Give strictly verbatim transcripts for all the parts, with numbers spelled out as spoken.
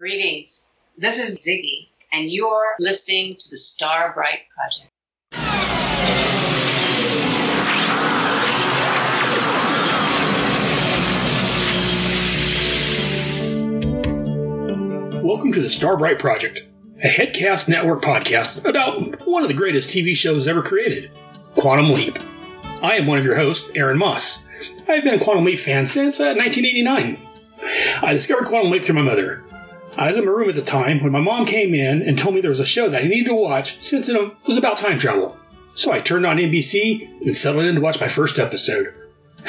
Greetings. This is Ziggy, and you're listening to the Star Bright Project. Welcome to the Star Bright Project, a Headcast Network podcast about one of the greatest T V shows ever created, Quantum Leap. I am one of your hosts, Aaron Moss. I've been a Quantum Leap fan since uh, nineteen eighty-nine. I discovered Quantum Leap through my mother. I was in my room at the time when my mom came in and told me there was a show that I needed to watch since it was about time travel. So I turned on N B C and settled in to watch my first episode.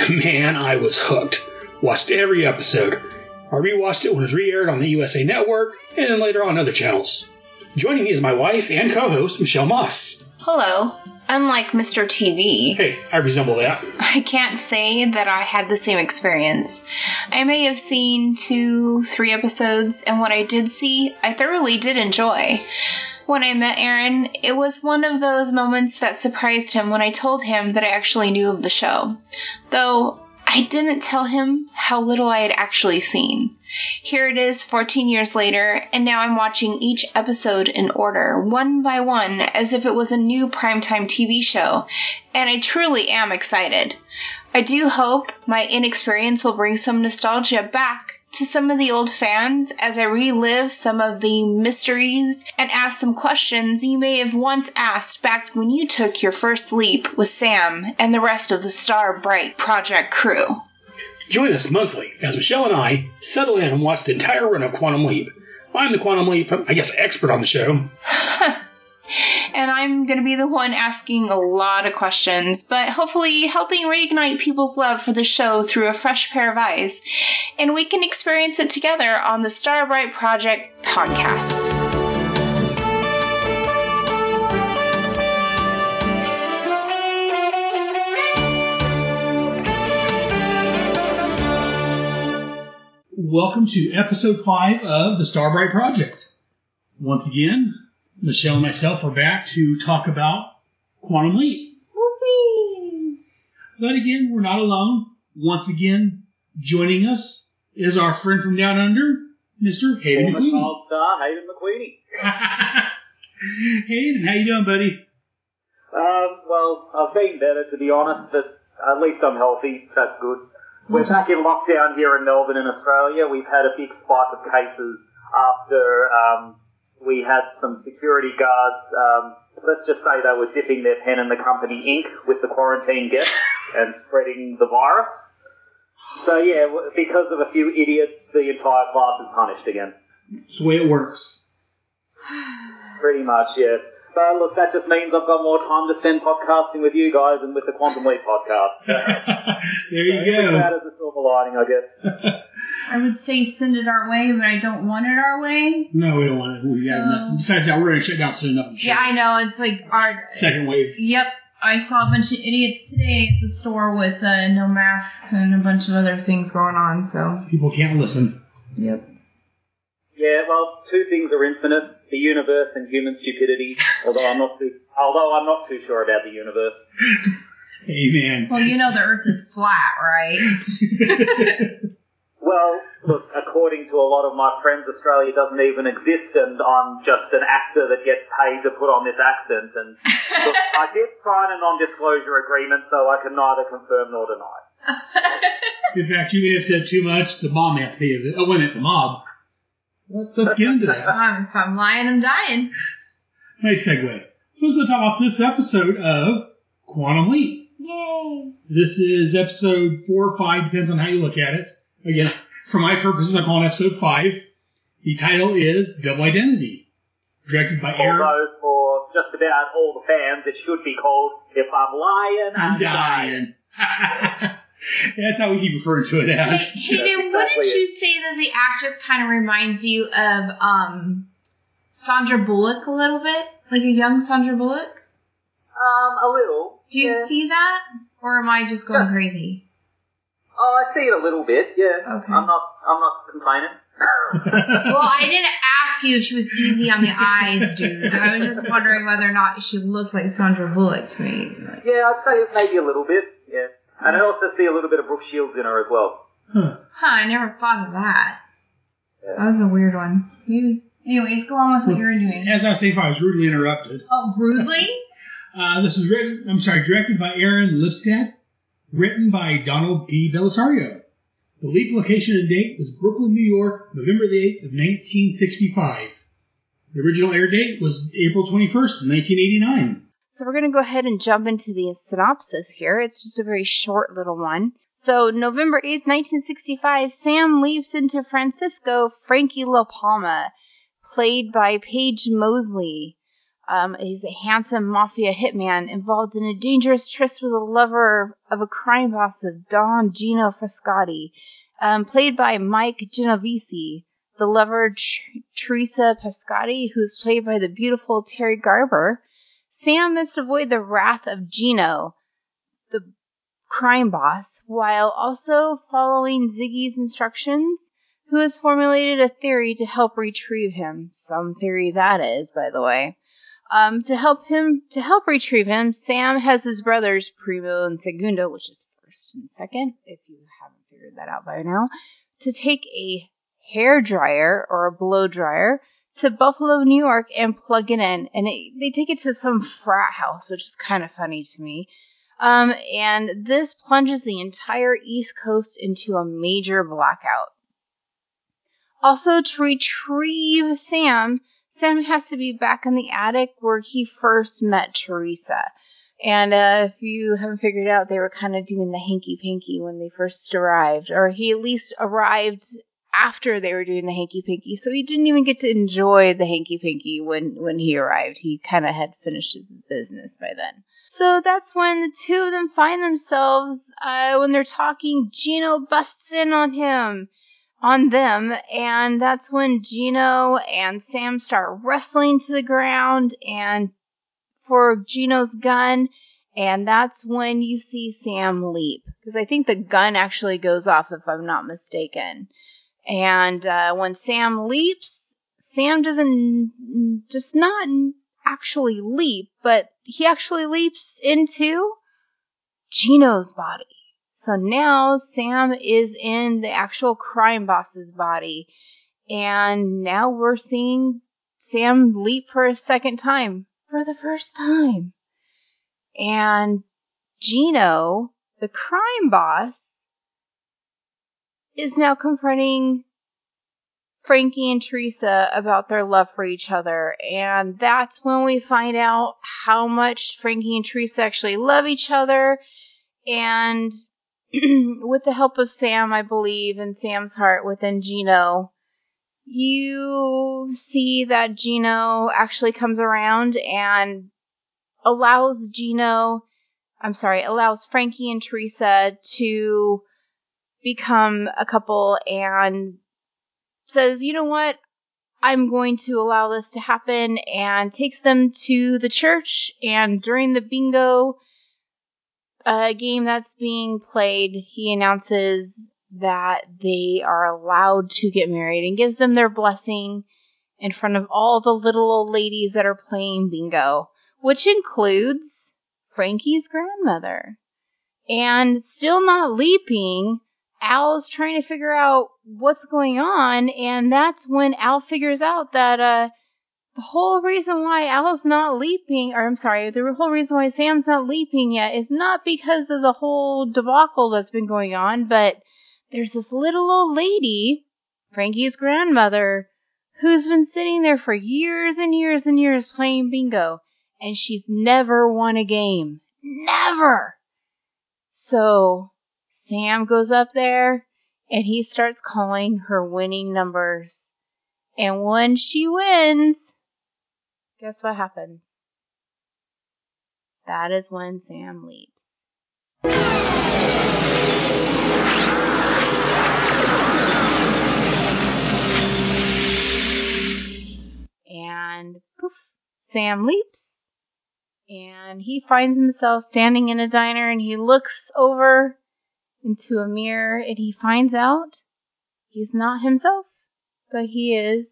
Man, I was hooked. Watched every episode. I rewatched it when it was re-aired on the U S A Network and then later on other channels. Joining me is my wife and co-host, Michelle Moss. Hello. Unlike Mister T V... Hey, I resemble that. I can't say that I had the same experience. I may have seen two, three episodes, and what I did see, I thoroughly did enjoy. When I met Aaron, it was one of those moments that surprised him when I told him that I actually knew of the show. Though, I didn't tell him how little I had actually seen. Here it is fourteen years later, and now I'm watching each episode in order, one by one, as if it was a new primetime T V show, and I truly am excited. I do hope my inexperience will bring some nostalgia back to some of the old fans as I relive some of the mysteries and ask some questions you may have once asked back when you took your first leap with Sam and the rest of the Star Bright Project crew. Join us monthly as Michelle and I settle in and watch the entire run of Quantum Leap. I'm the Quantum Leap, I guess, expert on the show. And I'm going to be the one asking a lot of questions, but hopefully helping reignite people's love for the show through a fresh pair of eyes. And we can experience it together on the Star Bright Project podcast. Welcome to Episode five of the Star Bright Project. Once again, Michelle and myself are back to talk about Quantum Leap. Whoopee. But again, we're not alone. Once again, joining us is our friend from down under, Mister Hayden McQueenie. All star Hayden McQueenie. Hayden, how you doing, buddy? Uh, well, I've been better, to be honest, but at least I'm healthy. That's good. We're back in lockdown here in Melbourne in Australia. We've had a big spike of cases after um, we had some security guards, um, let's just say they were dipping their pen in the company ink with the quarantine guests and spreading the virus. So, yeah, because of a few idiots, the entire class is punished again. That's the way it works. Pretty much, yeah. But, look, that just means I've got more time to spend podcasting with you guys and with the Quantum Leap podcast. There you so go. That is a silver lining, I guess. I would say send it our way, but I don't want it our way. No, we don't want it. We so, got enough. Besides that, we're going to shut down soon enough. Yeah, I know. It's like our... Second wave. Yep. I saw a bunch of idiots today at the store with uh, no masks and a bunch of other things going on, so... People can't listen. Yep. Yeah, well, two things are infinite. The universe and human stupidity, although I'm not too, although I'm not too sure about the universe. Amen. Well, you know the Earth is flat, right? Well, look, according to a lot of my friends, Australia doesn't even exist, and I'm just an actor that gets paid to put on this accent. And look, I did sign a non-disclosure agreement, so I can neither confirm nor deny. In fact, you may have said too much. The mob has to pay a oh, wait a minute, the mob. Let's get into that. I'm, if I'm lying, I'm dying. Nice segue. So let's go talk about this episode of Quantum Leap. Yay. This is episode four or five, depends on how you look at it. Again, for my purposes, I call it episode five. The title is Double Identity, directed by Aaron. Although, for just about all the fans, it should be called If I'm Lying, I'm, I'm Dying. dying. That's how we keep referring to it as. Hey, Hayden, exactly wouldn't it. you say that the actress kind of reminds you of um, Sandra Bullock a little bit? Like a young Sandra Bullock? Um, a little. Do you yeah. see that? Or am I just going yeah. crazy? Oh, I see it a little bit, yeah. Okay. I'm not, I'm not complaining. Well, I didn't ask you if she was easy on the eyes, dude. I was just wondering whether or not she looked like Sandra Bullock to me. Like, yeah, I'd say maybe a little bit, yeah. And I also see a little bit of Brooke Shields in her as well. Huh, huh I never thought of that. That was a weird one. Maybe. Anyways, go on with what well, you were doing. As I was saying, I was rudely interrupted. Oh, rudely? uh, this was written, I'm sorry, directed by Aaron Lipstadt, written by Donald B. Belisario. The Leap location and date was Brooklyn, New York, November the eighth of nineteen sixty-five. The original air date was April twenty-first, nineteen eighty-nine. So we're going to go ahead and jump into the synopsis here. It's just a very short little one. So, November eighth, nineteen sixty-five, Sam leaps into Francesco Frankie La Palma, played by Paige Moseley. Um, he's a handsome mafia hitman involved in a dangerous tryst with a lover of a crime boss of Don Gino Pascotti, um, played by Mike Genovese. The lover, Tr- Teresa Pascotti, who's played by the beautiful Terry Garber. Sam must avoid the wrath of Gino, the crime boss, while also following Ziggy's instructions, who has formulated a theory to help retrieve him. Some theory that is, by the way. Um, to help him, to help retrieve him, Sam has his brothers, Primo and Segundo, which is first and second, if you haven't figured that out by now, to take a hair dryer or a blow dryer to Buffalo, New York, and plug it in. And it, they take it to some frat house, which is kind of funny to me. Um, and this plunges the entire East Coast into a major blackout. Also, to retrieve Sam, Sam has to be back in the attic where he first met Teresa. And uh, if you haven't figured out, they were kind of doing the hanky-panky when they first arrived. Or he at least arrived after they were doing the hanky-panky. So he didn't even get to enjoy the hanky-panky when, when he arrived. He kind of had finished his business by then. So that's when the two of them find themselves, uh, when they're talking, Gino busts in on him, on them, and that's when Gino and Sam start wrestling to the ground and for Gino's gun, and that's when you see Sam leap, because I think the gun actually goes off, if I'm not mistaken. And uh, when Sam leaps, Sam doesn't, just not actually leap, but he actually leaps into Gino's body. So now Sam is in the actual crime boss's body. And now we're seeing Sam leap for a second time. For the first time. And Gino, the crime boss, is now confronting Frankie and Teresa about their love for each other. And that's when we find out how much Frankie and Teresa actually love each other. And with the help of Sam, I believe, and Sam's heart within Gino, you see that Gino actually comes around and allows Gino, I'm sorry, allows Frankie and Teresa to become a couple and says, you know what, I'm going to allow this to happen, and takes them to the church. And during the bingo uh, game that's being played, he announces that they are allowed to get married and gives them their blessing in front of all the little old ladies that are playing bingo, which includes Frankie's grandmother. And still not leaping, Al's trying to figure out what's going on, and that's when Al figures out that uh, the whole reason why Al's not leaping, or I'm sorry, the whole reason why Sam's not leaping yet is not because of the whole debacle that's been going on, but there's this little old lady, Frankie's grandmother, who's been sitting there for years and years and years playing bingo, and she's never won a game. Never! So Sam goes up there, and he starts calling her winning numbers. And when she wins, guess what happens? That is when Sam leaps. And poof, Sam leaps. And he finds himself standing in a diner, and he looks over into a mirror, and he finds out he's not himself, but he is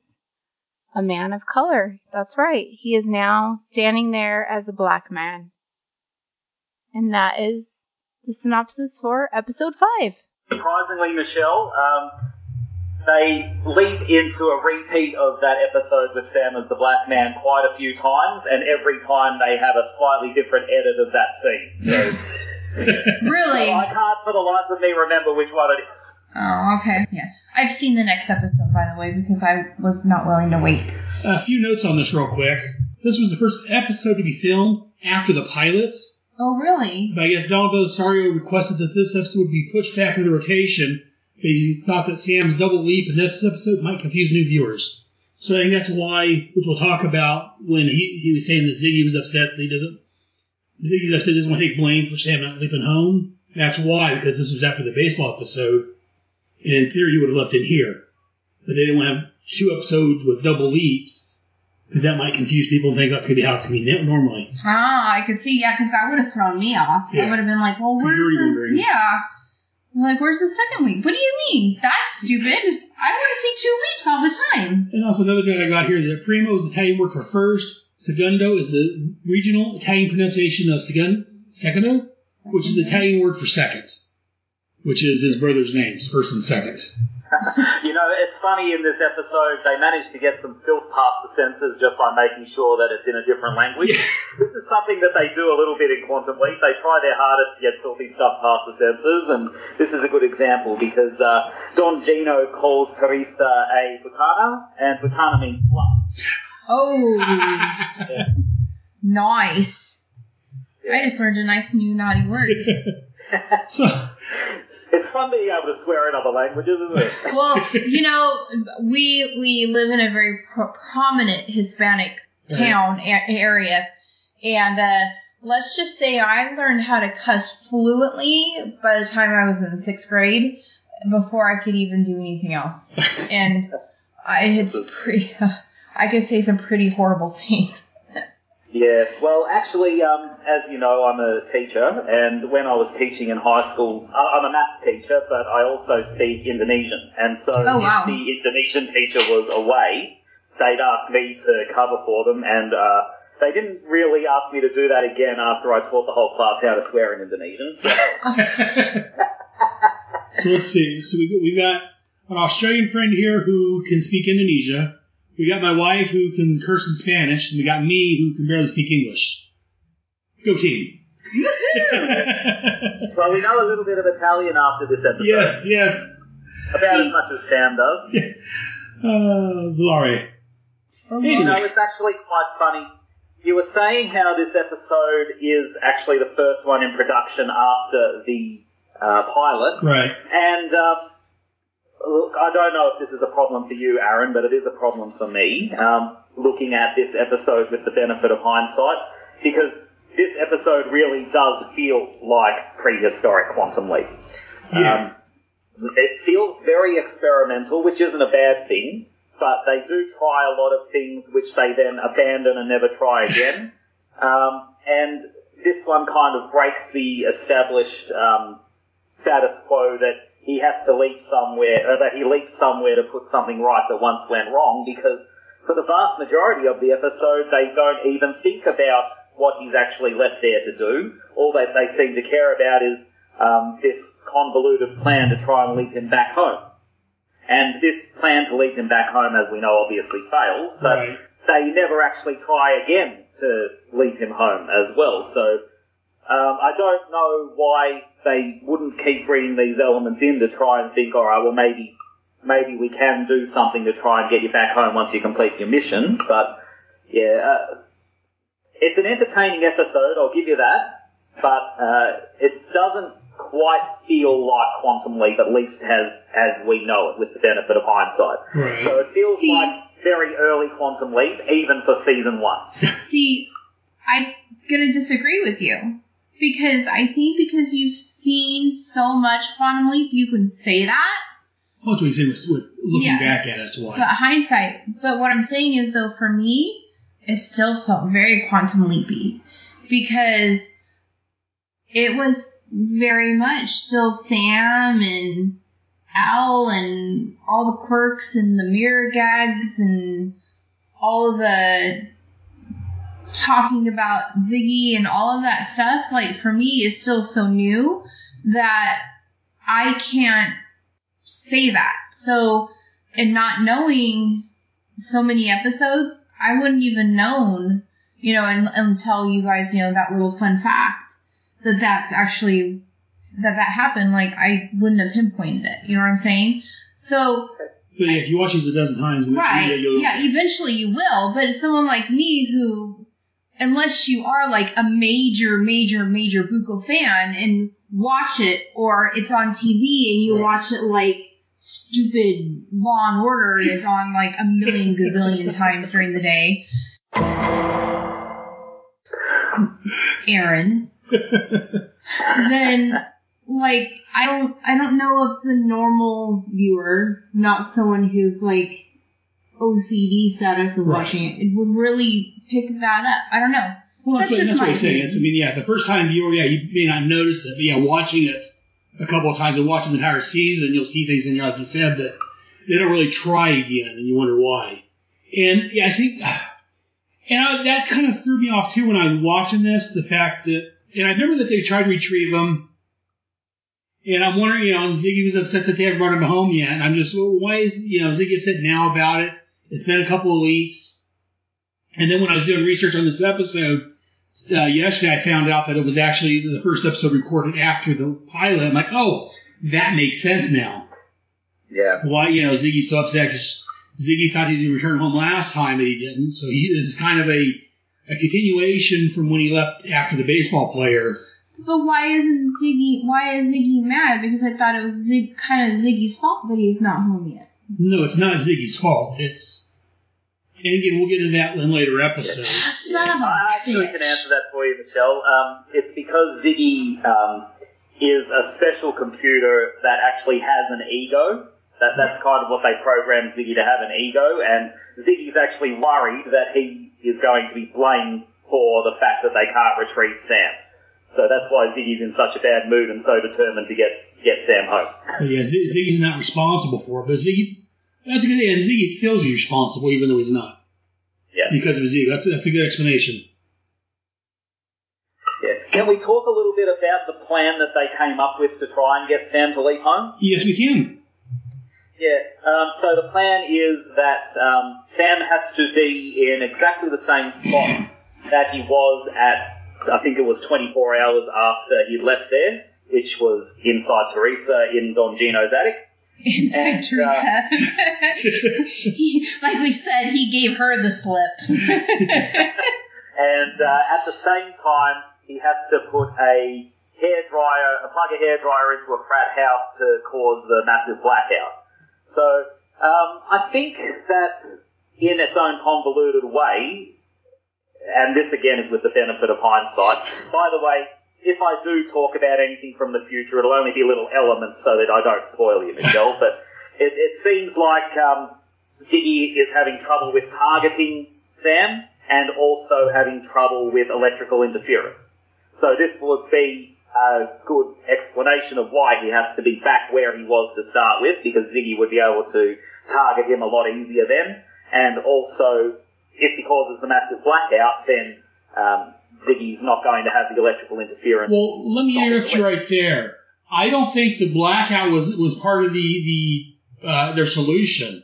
a man of color. That's right. He is now standing there as a black man. And that is the synopsis for episode five. Surprisingly, Michelle, um, They leap into a repeat of that episode with Sam as the black man quite a few times, and every time they have a slightly different edit of that scene. So, really? So I can't for the life of me remember which one it is. Oh, okay. Yeah. I've seen the next episode, by the way, because I was not willing to wait. A few notes on this real quick. This was the first episode to be filmed after the pilots. Oh, really? But I guess Donald Belisario requested that this episode would be pushed back into rotation. They thought that Sam's double leap in this episode might confuse new viewers. So I think that's why, which we'll talk about when he, he was saying that Ziggy was upset that he doesn't, Ziggy's upset he doesn't want to take blame for Sam not leaping home. That's why, because this was after the baseball episode, and in theory he would have left it here. But they didn't want to have two episodes with double leaps, because that might confuse people and think that's going to be how it's going to be normally. Ah, I could see, yeah, because that would have thrown me off. Yeah. I would have been like, well, where's this? Yeah. I'm like, where's the second leap? What do you mean? That's stupid. I want to see two leaps all the time. And also another note I got here, that Primo is the Italian word for first. Segundo is the regional Italian pronunciation of segun, secondo, secondo, which is the Italian word for second, which is his brother's names, first and second. You know, it's funny in this episode, they managed to get some filth past the censors just by making sure that it's in a different language. Yeah. This is something that they do a little bit in Quantum Leap. They try their hardest to get filthy stuff past the censors, and this is a good example because uh, Don Gino calls Teresa a putana, and putana means slut. Oh. Yeah. Nice. Yeah. I just learned a nice new naughty word. So... It's fun being able to swear in other languages, isn't it? Well, you know, we we live in a very pro- prominent Hispanic town a- area, and uh, let's just say I learned how to cuss fluently by the time I was in sixth grade, before I could even do anything else, and I it's pretty. Uh, I could say some pretty horrible things. Yeah, well, actually, um, as you know, I'm a teacher, and when I was teaching in high schools, I'm a maths teacher, but I also speak Indonesian, and so oh, wow. if the Indonesian teacher was away, they'd ask me to cover for them, and uh, they didn't really ask me to do that again after I taught the whole class how to swear in Indonesian. So, so let's see. So we we got an Australian friend here who can speak Indonesia. We got my wife who can curse in Spanish, and we got me who can barely speak English. Go team. Well, we know a little bit of Italian after this episode. Yes, yes. About as much as Sam does. Yeah. Uh, Volare. Oh, anyway. You know, it's actually quite funny. You were saying how this episode is actually the first one in production after the uh, pilot. Right. And... Uh, Look, I don't know if this is a problem for you, Aaron, but it is a problem for me, um, looking at this episode with the benefit of hindsight, because this episode really does feel like prehistoric Quantum Leap. Yeah. Um, it feels very experimental, which isn't a bad thing, but they do try a lot of things which they then abandon and never try again. um, and this one kind of breaks the established um, status quo that he has to leap somewhere, or that he leaps somewhere to put something right that once went wrong, because for the vast majority of the episode, they don't even think about what he's actually left there to do. All that they seem to care about is um, this convoluted plan to try and leap him back home. And this plan to leap him back home, as we know, obviously fails, but right. They never actually try again to leap him home as well. So um, I don't know why... they wouldn't keep bringing these elements in to try and think, all right, well, maybe maybe we can do something to try and get you back home once you complete your mission. But, yeah, uh, it's an entertaining episode, I'll give you that, but uh, it doesn't quite feel like Quantum Leap, at least as, as we know it, with the benefit of hindsight. Right. So it feels See, like very early Quantum Leap, even for Season one. See, I'm going to disagree with you. Because I think because you've seen so much Quantum Leap, you can say that. What do we say with, with looking yeah. back at it? Why? But hindsight. But what I'm saying is, though, for me, it still felt very Quantum Leapy. Because it was very much still Sam and Al and all the quirks and the mirror gags and all the... talking about Ziggy and all of that stuff, like, for me, is still so new that I can't say that. So and not knowing so many episodes, I wouldn't even known, you know, and, until you guys, you know, that little fun fact that that's actually that that happened. Like, I wouldn't have pinpointed it. You know what I'm saying? So. But yeah, if you watch these a dozen times. Right. You'll, yeah, eventually you will. But it's someone like me who, unless you are like a major, major, major Bucco fan and watch it, or it's on T V and you right. watch it like stupid Law and Order and it's on like a million gazillion times during the day. Aaron. Then... Like, I don't, I don't know if the normal viewer, not someone who's like O C D status of right. watching it, it would really pick that up. I don't know. Well, that's, that's just that's my what I'm saying. It's, I mean, yeah, the first time viewer, yeah, you may not notice it, but yeah, watching it a couple of times and watching the entire season, you'll see things in you, like you said, that they don't really try again, and you wonder why. And yeah, I see, and I, that kind of threw me off too when I was watching this. The fact that, and I remember that they tried to retrieve them. And I'm wondering, you know, and Ziggy was upset that they haven't brought him home yet. And I'm just, well, why is, you know, Ziggy upset now about it? It's been a couple of weeks. And then when I was doing research on this episode, uh, yesterday I found out that it was actually the first episode recorded after the pilot. I'm like, oh, that makes sense now. Yeah. Why, you know, Ziggy's so upset because Ziggy thought he'd return home last time, but he didn't. So he, this is kind of a, a continuation from when he left after the baseball player. But why isn't Ziggy? Why is Ziggy mad? Because I thought it was Zig, kind of Ziggy's fault that he's not home yet. No, it's not Ziggy's fault. It's, and again, we'll get into that in later episodes. Oh, son of a bitch. I think we can answer that for you, Michelle. Um, it's because Ziggy um, is a special computer that actually has an ego. That that's kind of what they programmed Ziggy to have, an ego, and Ziggy's actually worried that he is going to be blamed for the fact that they can't retrieve Sam. So that's why Ziggy's in such a bad mood and so determined to get, get Sam home. Yeah, Ziggy's not responsible for it, but Ziggy, that's a good thing. And Ziggy feels he's responsible even though he's not. Yeah. Because of his ego. That's, that's a good explanation. Yeah. Can we talk a little bit about the plan that they came up with to try and get Sam to leave home? Yes, we can. Yeah. Um, so the plan is that um, Sam has to be in exactly the same spot that he was at, I think it was twenty-four hours after he left there, which was inside Teresa in Don Gino's attic. Inside and, Teresa. Uh, he, like we said, he gave her the slip. And uh, at the same time, he has to put a hairdryer, a plug a hairdryer into a frat house to cause the massive blackout. So um, I think that in its own convoluted way, and this, again, is with the benefit of hindsight. By the way, if I do talk about anything from the future, it'll only be little elements so that I don't spoil you, Michelle. But it, it seems like um, Ziggy is having trouble with targeting Sam and also having trouble with electrical interference. So this would be a good explanation of why he has to be back where he was to start with, because Ziggy would be able to target him a lot easier then, and also... if he causes the massive blackout, then um, Ziggy's not going to have the electrical interference. Well, let me interrupt you right there. I don't think the blackout was was part of the the uh, their solution,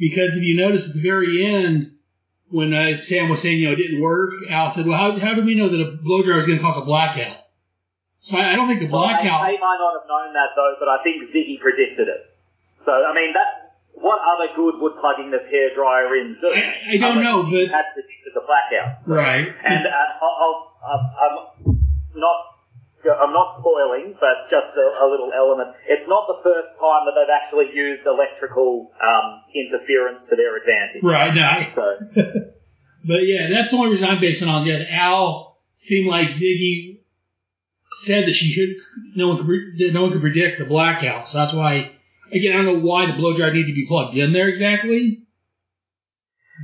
because if you notice at the very end, when uh, Sam was saying, you know, it didn't work, Al said, well, how how did we know that a blow dryer was going to cause a blackout? So I, I don't think the blackout... Well, they, they might not have known that, though, but I think Ziggy predicted it. So, I mean, that... what other good would plugging this hairdryer in do? I, I don't know, but... had predicted the blackout. So. Right. And uh, I'll, I'll, I'm not I'm not spoiling, but just a, a little element. It's not the first time that they've actually used electrical um, interference to their advantage. Right, no. So. But, yeah, that's the only reason I'm basing on is that Al seemed like Ziggy said that she could, no one could, that no one could predict the blackout, so that's why... Again, I don't know why the blow dryer needed to be plugged in there exactly,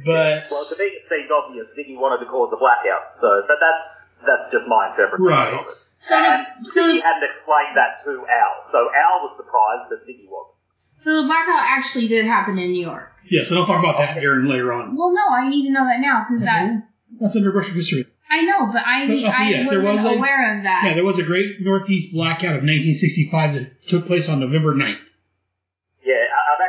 but... Well, to me, it seemed obvious Ziggy wanted to cause the blackout, so... But that's that's just my interpretation right. of it. So and the, so Ziggy the, hadn't explained that to Al, so Al was surprised that Ziggy wasn't. So the blackout actually did happen in New York. Yeah, so don't talk about that, Aaron, later on. Well, no, I need to know that now, because mm-hmm. that... That's under brush of history. I know, but I, but, oh, I yes, wasn't was a, aware of that. Yeah, there was a great Northeast blackout of nineteen sixty-five that took place on November ninth.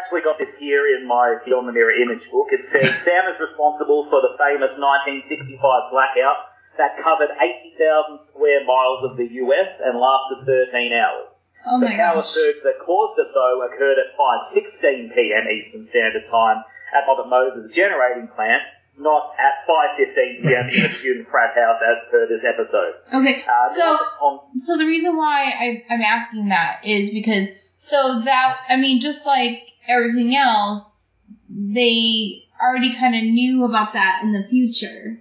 actually got this here in my Beyond the Mirror image book. It says, Sam is responsible for the famous nineteen sixty-five blackout that covered eighty thousand square miles of the U S and lasted thirteen hours. Oh my the power gosh. surge that caused it, though, occurred at five sixteen p.m. Eastern Standard Time at Mother Moses Generating Plant, not at five fifteen p.m. in a student frat house as per this episode. Okay, uh, so on- so the reason why I, I'm asking that is because, so that, I mean, just like everything else, they already kind of knew about that in the future.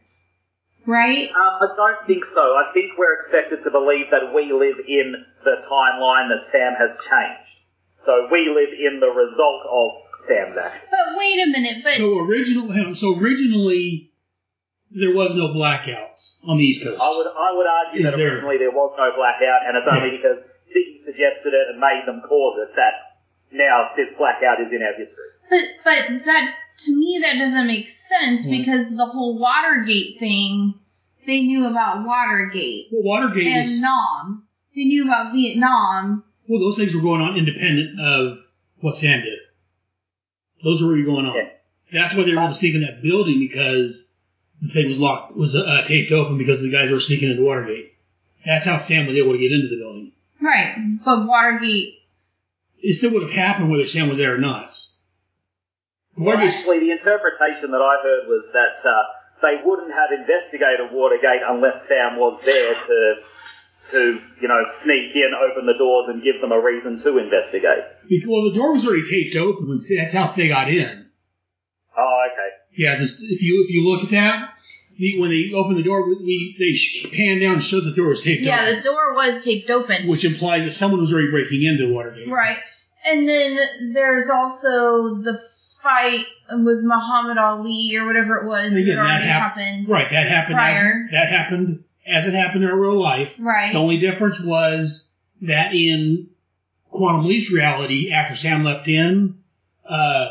Right? Um, I don't think so. I think we're expected to believe that we live in the timeline that Sam has changed. So we live in the result of Sam's act. But wait a minute. But so, original, so originally there was no blackouts on the East Coast. I would I would argue Is that there? originally there was no blackout, and it's only yeah. because Ziggy suggested it and made them cause it that now this blackout is in our history. But but that... To me, that doesn't make sense mm. because the whole Watergate thing, they knew about Watergate. Well, Watergate and is... Nam. They knew about Vietnam. Well, those things were going on independent of what Sam did. Those were already going on. Yeah. That's why they were able to sneak in that building, because the thing was locked, was uh, taped open because the guys were sneaking into Watergate. That's how Sam was able to get into the building. Right, but Watergate... It still would have happened whether Sam was there or not. Well, actually, the interpretation that I heard was that uh, they wouldn't have investigated Watergate unless Sam was there to, to you know, sneak in, open the doors, and give them a reason to investigate. Well, the door was already taped open. When, that's how they got in. Oh, okay. Yeah, this, if you if you look at that, the, when they opened the door, we they panned down and showed the door was taped yeah, open. Yeah, the door was taped open. Which implies that someone was already breaking into Watergate. Right. And then there's also the... fight with Muhammad Ali or whatever it was Again, that already that hap- happened. Right, that happened prior. As, that happened as it happened in our real life. Right. The only difference was that in Quantum Leap's reality, after Sam leapt in, uh,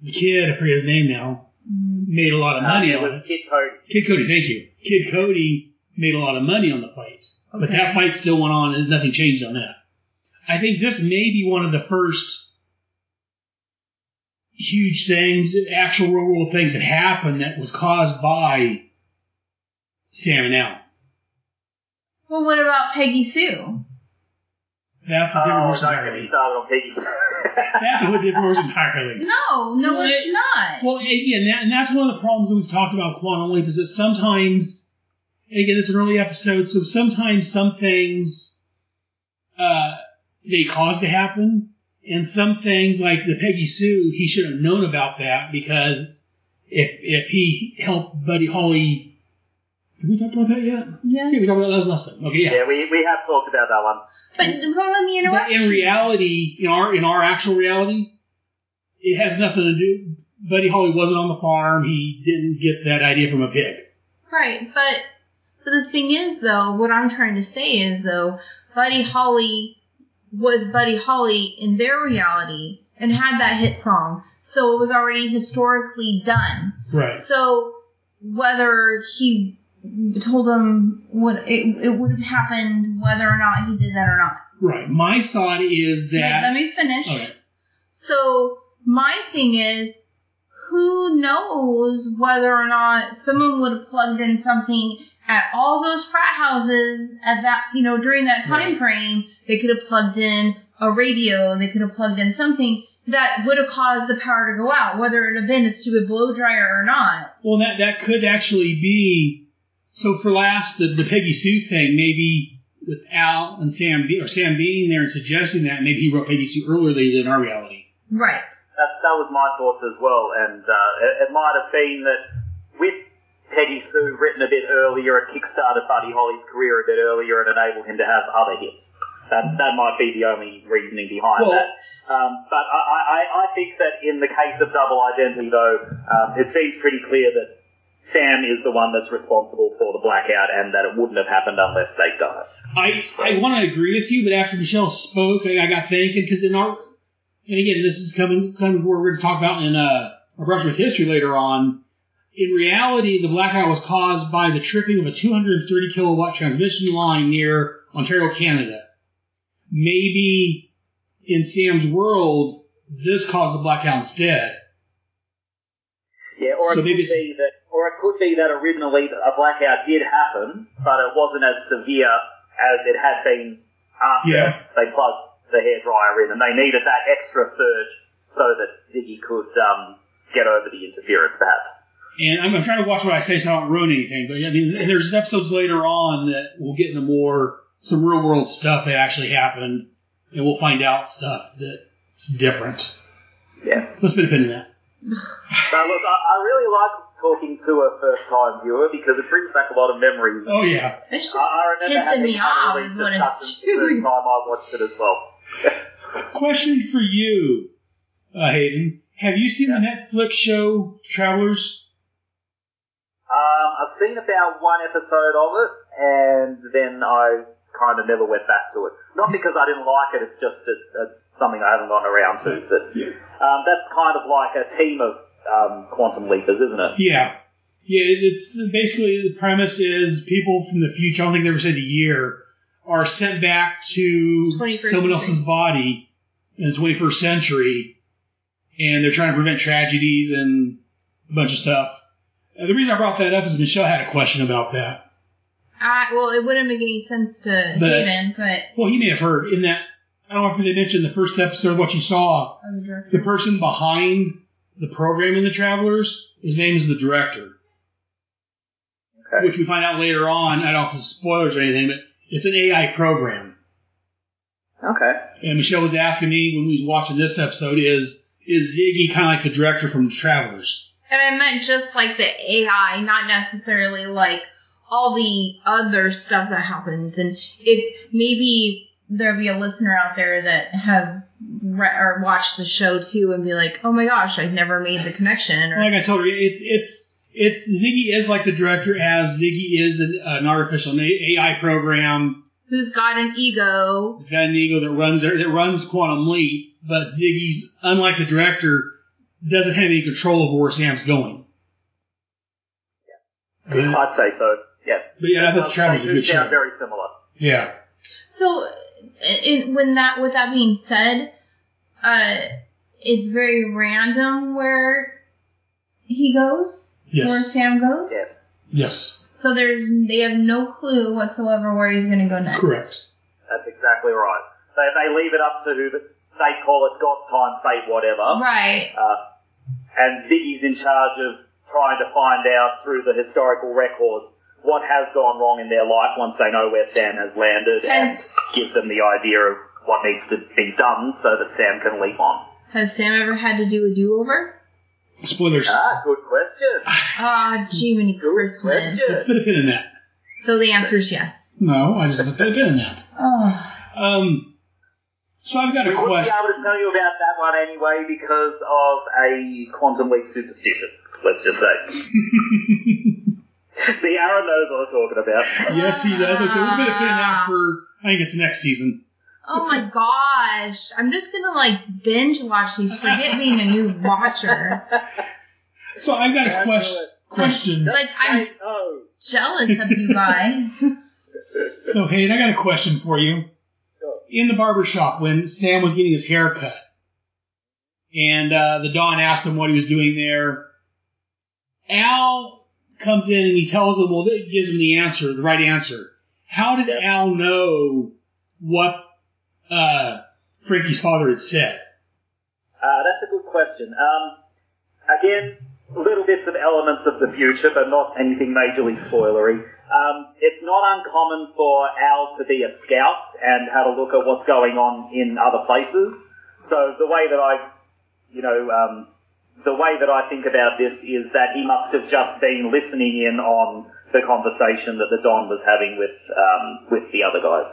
the kid, I forget his name now, made a lot of money uh, on it. Kid Cody. Kid Cody, thank you. Kid Cody made a lot of money on the fight. Okay. But that fight still went on and nothing changed on that. I think this may be one of the first huge things, actual real world things that happened that was caused by Sam and Al. Well, what about Peggy Sue? That's a different oh, horse entirely. On Peggy Sue. That's a whole different horse entirely. No, no, well, it's it, not. Well, again, that, and that's one of the problems that we've talked about with Quantum Leap, is that sometimes, and again, this is an early episode, so sometimes some things uh, they cause to happen. And some things, like the Peggy Sue, he should have known about that, because if if he helped Buddy Holly... Have we talked about that yet? Yes. Yeah, we talked about that last time. Okay, yeah. Yeah, we, we have talked about that one. But well, let me interrupt. But in reality, in our, in our actual reality, it has nothing to do... Buddy Holly wasn't on the farm. He didn't get that idea from a pig. Right, but, but the thing is, though, what I'm trying to say is, though, Buddy Holly... was Buddy Holly in their reality and had that hit song. So it was already historically done. Right. So whether he told them what it, it would have happened, whether or not he did that or not. Right. My thought is that... Wait, let me finish. Okay. So my thing is, who knows whether or not someone would have plugged in something... At all those frat houses at that, you know, during that time right. frame, they could have plugged in a radio, they could have plugged in something that would have caused the power to go out, whether it had been a stupid blow dryer or not. Well, that that could actually be. So for last, the, the Peggy Sue thing, maybe with Al and Sam or Sam being there and suggesting that, maybe he wrote Peggy Sue earlier than he did in our reality. Right. That that was my thoughts as well, and uh, it, it might have been that with Peggy Sue written a bit earlier, it kickstarted Buddy Holly's career a bit earlier and enabled him to have other hits. That that might be the only reasoning behind well, that. Um, but I, I, I think that in the case of Double Identity, though, um, it seems pretty clear that Sam is the one that's responsible for the blackout and that it wouldn't have happened unless they'd done it. I, so, I want to agree with you, but after Michelle spoke, I, I got thinking, because in our... And again, this is coming, coming we're going to talk about in uh, A Brush with History later on. In reality, the blackout was caused by the tripping of a two hundred thirty kilowatt transmission line near Ontario, Canada. Maybe in Sam's world, this caused the blackout instead. Yeah, or so it could be that, or it could be that originally a blackout did happen, but it wasn't as severe as it had been after yeah. they plugged the hairdryer in, and they needed that extra surge so that Ziggy could um, get over the interference, perhaps. And I'm, I'm trying to watch what I say so I don't ruin anything, but I mean, there's episodes later on that we'll get into more, some real world stuff that actually happened, and we'll find out stuff that's different. Yeah. Let's put a pin in that. Now, look, I, I really like talking to a first-time viewer because it brings back a lot of memories. Oh, yeah. It's just I, I pissing me off is what it's doing. The first time I watched it as well. Question for you, uh, Hayden. Have you seen yeah. the Netflix show Travelers? Um, I've seen about one episode of it, and then I kind of never went back to it. Not because I didn't like it, it's just that it's something I haven't gotten around to. But yeah. um, that's kind of like a team of um, Quantum Leapers, isn't it? Yeah. Yeah, it's basically the premise is people from the future, I don't think they ever say the year, are sent back to someone century. else's body in the twenty-first century, and they're trying to prevent tragedies and a bunch of stuff. And the reason I brought that up is Michelle had a question about that. I, well, it wouldn't make any sense to but, Hayden, but... Well, he may have heard in that... I don't know if they mentioned the first episode of what you saw. The, the person behind the program in The Travelers, his name is the director. Okay. Which we find out later on. I don't know if it's spoilers or anything, but it's an A I program. Okay. And Michelle was asking me when we was watching this episode, is, is Ziggy kind of like the director from The Travelers? And I meant just like the A I, not necessarily like... all the other stuff that happens, and if maybe there'll be a listener out there that has re- or watched the show too and be like, "Oh my gosh, I've never made the connection." Or, like I told her, it's it's it's Ziggy is like the director, as Ziggy is an, an artificial A I program who's got an ego. It's got an ego that runs that runs Quantum Leap, but Ziggy's, unlike the director, doesn't have any control over where Sam's going. Yeah. I'd say so. Yeah, but yeah, I thought Travelers was a good show. Very similar. Yeah. So, in, when that, with that being said, uh, it's very random where he goes. Yes. Where Sam goes. Yes. Yes. So there's they have no clue whatsoever where he's going to go next. Correct. That's exactly right. They they leave it up to who they call it God time, fate, whatever. Right. Uh, and Ziggy's in charge of trying to find out through the historical records what has gone wrong in their life once they know where Sam has landed, has, and give them the idea of what needs to be done so that Sam can leap on. Has Sam ever had to do a do-over? Spoilers. Ah, good question. Ah, Jiminy Christmas. Let's put a pin in that. So the answer is yes. No, I just have to put a pin in that. Oh. Um, so I've got a we question. We wouldn't be able to tell you about that one anyway because of a Quantum Leap superstition, let's just say. See, Aaron knows what I'm talking about. Yes, he does. I said we're going to put it out for, I think it's next season. Oh my gosh. I'm just going to like binge watch these. Forget being a new watcher. So I've got a question. question. Like, I'm jealous of you guys. So, Hayden, I got a question for you. In the barbershop, when Sam was getting his hair cut, and uh, the Don asked him what he was doing there, Al comes in and he tells him, well, it gives him the answer, the right answer. How did yeah. Al know what uh, Frankie's father had said? Uh, that's a good question. Um, again, little bits of elements of the future, but not anything majorly spoilery. Um, it's not uncommon for Al to be a scout and have a look at what's going on in other places. So the way that I, you know... Um, The way that I think about this is that he must have just been listening in on the conversation that the Don was having with um, with the other guys.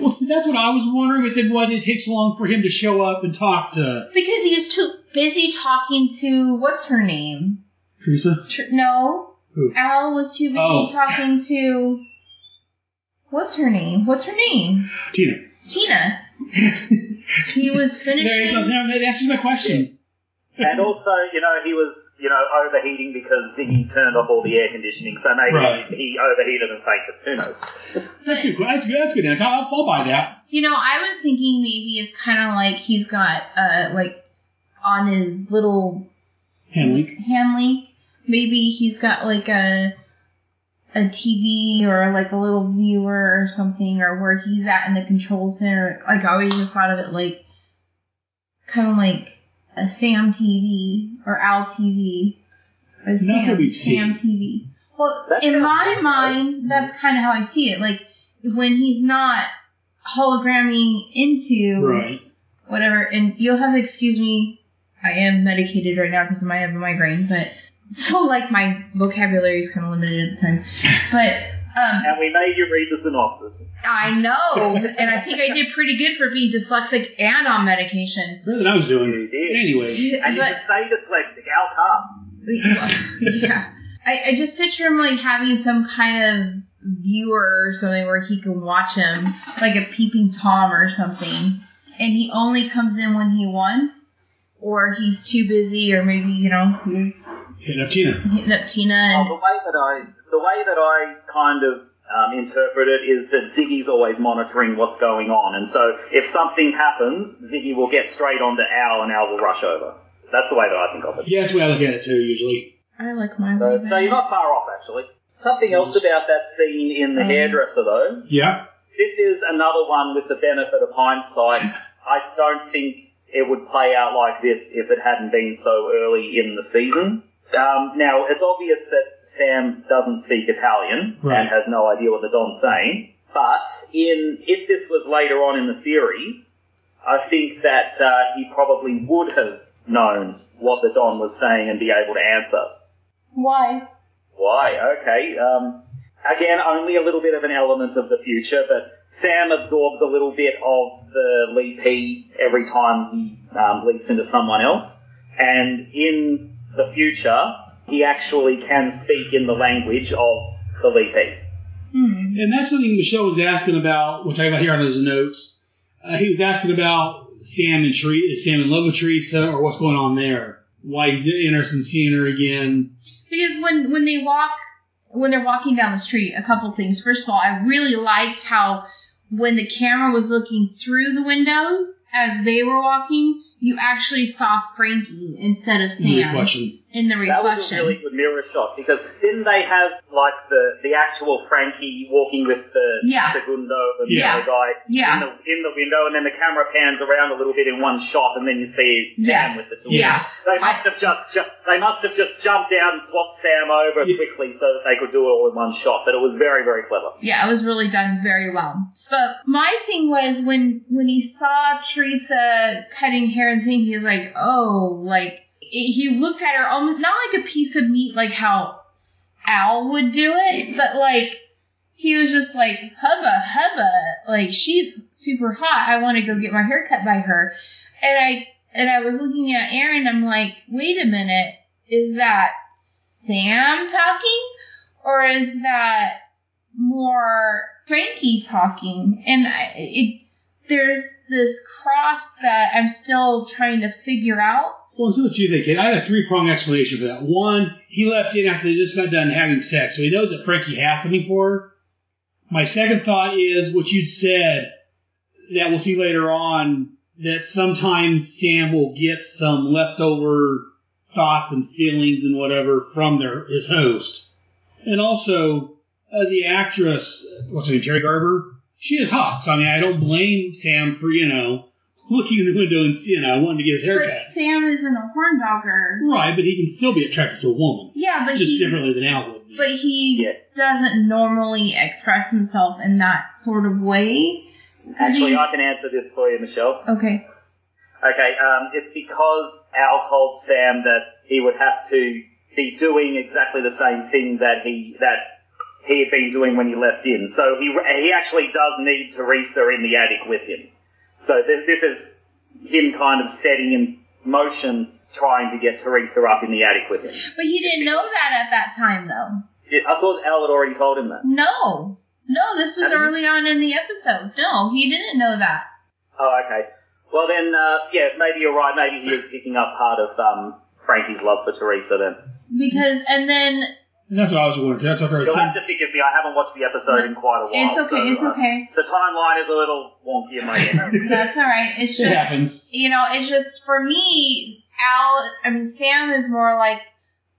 Well, see, that's what I was wondering, but then why did it take so long for him to show up and talk to... Because he was too busy talking to... What's her name? Teresa? Tr- no. Who? Al was too busy oh. talking to... What's her name? What's her name? Tina. Tina. He was finishing... There you go. Now, that answers my question. And also, you know, he was, you know, overheating because Ziggy turned off all the air conditioning, so maybe right. he overheated and fainted. Who knows? That's good. That's good. That's good. I'll, I'll buy that. You know, I was thinking maybe it's kind of like he's got, uh, like, on his little hand link. Hand link. Maybe he's got like a a T V or like a little viewer or something, or where he's at in the control center. Like I always just thought of it like kind of like a Sam T V or Al T V. Or Sam, Not that we've Sam seen. T V. Well, that's in my cool. mind, that's kind of how I see it. Like when he's not hologramming into right. whatever, and you'll have to excuse me. I am medicated right now because I might have a migraine, but so like my vocabulary is kind of limited at the time. But um, and we made you read the synopsis. I know, and I think I did pretty good for being dyslexic and on medication. Better than I was doing. You did. Anyways, and but, you just say dyslexic out top. Yeah, I, I just picture him like having some kind of viewer or something where he can watch him, like a peeping Tom or something, and he only comes in when he wants, or he's too busy, or maybe, you know, he's hitting up Tina. Hitting up Tina. And oh, the way that I, the way that I kind of um, interpret it is that Ziggy's always monitoring what's going on, and so if something happens, Ziggy will get straight on to Al, and Al will rush over. That's the way that I think of it. Yeah, that's the way I look at it too. Usually, I like my. So, so you're not far off, actually. Something else about that scene in The Hairdresser, though. Yeah. This is another one with the benefit of hindsight. I don't think it would play out like this if it hadn't been so early in the season. Um, now, it's obvious that Sam doesn't speak Italian right. and has no idea what the Don's saying. But in if this was later on in the series, I think that uh, he probably would have known what the Don was saying and be able to answer. Why? Why? Okay. Um, again, only a little bit of an element of the future, but Sam absorbs a little bit of the leapy every time he um, leaps into someone else. And in the future, he actually can speak in the language of the leapy. Hmm. And that's something Michelle was asking about, which I got here on his notes. Uh, he was asking about Sam and Tre- is Sam in love with Teresa, or what's going on there? Why he's interested in seeing her again? Because when, when they walk, when they're walking down the street, a couple things. First of all, I really liked how when the camera was looking through the windows as they were walking, you actually saw Frankie instead of Sam. In the reflection. In the reflection. That was a really good mirror shot, because didn't they have like the, the actual Frankie walking with the yeah. Segundo and yeah. the other guy yeah. in, the, in the window, and then the camera pans around a little bit in one shot, and then you see Sam yes. with the two. Yes. They must I, have just ju- they must have just jumped out and swapped Sam over yeah. quickly so that they could do it all in one shot. But it was very very clever. Yeah, it was really done very well. But my thing was when when he saw Teresa cutting hair and thing, he's like, oh, like. He looked at her almost not like a piece of meat, like how Al would do it, but like he was just like hubba hubba, like she's super hot. I want to go get my hair cut by her. And I and I was looking at Aaron. I'm like, wait a minute, is that Sam talking, or is that more Frankie talking? And I, it, there's this cross that I'm still trying to figure out. Well, so what you think, Kate? I had a three-pronged explanation for that. One, he left in after they just got done having sex, so he knows that Frankie has something for her. My second thought is what you'd said that we'll see later on, that sometimes Sam will get some leftover thoughts and feelings and whatever from their his host. And also, uh, the actress, what's her name, Terry Garber, she is hot. So, I mean, I don't blame Sam for, you know, looking in the window and seeing, I wanted to get his hair cut. But Sam isn't a hornbogger. Right, but he can still be attracted to a woman. Yeah, but just differently than Al would be. But he yeah. doesn't normally express himself in that sort of way. Actually, I can answer this for you, Michelle. Okay. Okay, um, it's because Al told Sam that he would have to be doing exactly the same thing that he that he had been doing when he left in. So he he actually does need Teresa in the attic with him. So this is him kind of setting in motion, trying to get Teresa up in the attic with him. But he didn't know that at that time, though. I thought Al had already told him that. No. No, this was early on in the episode. No, he didn't know that. Oh, okay. Well, then, uh, yeah, maybe you're right. Maybe he is picking up part of um, Frankie's love for Teresa then. Because, and then... And that's what I was wondering. That's what I was You'll saying. Have to forgive me. I haven't watched the episode in quite a while. It's okay. So, it's uh, okay. The timeline is a little wonky in my head. That's all right. It's just, it happens. You know, it's just for me, Al, I mean, Sam is more like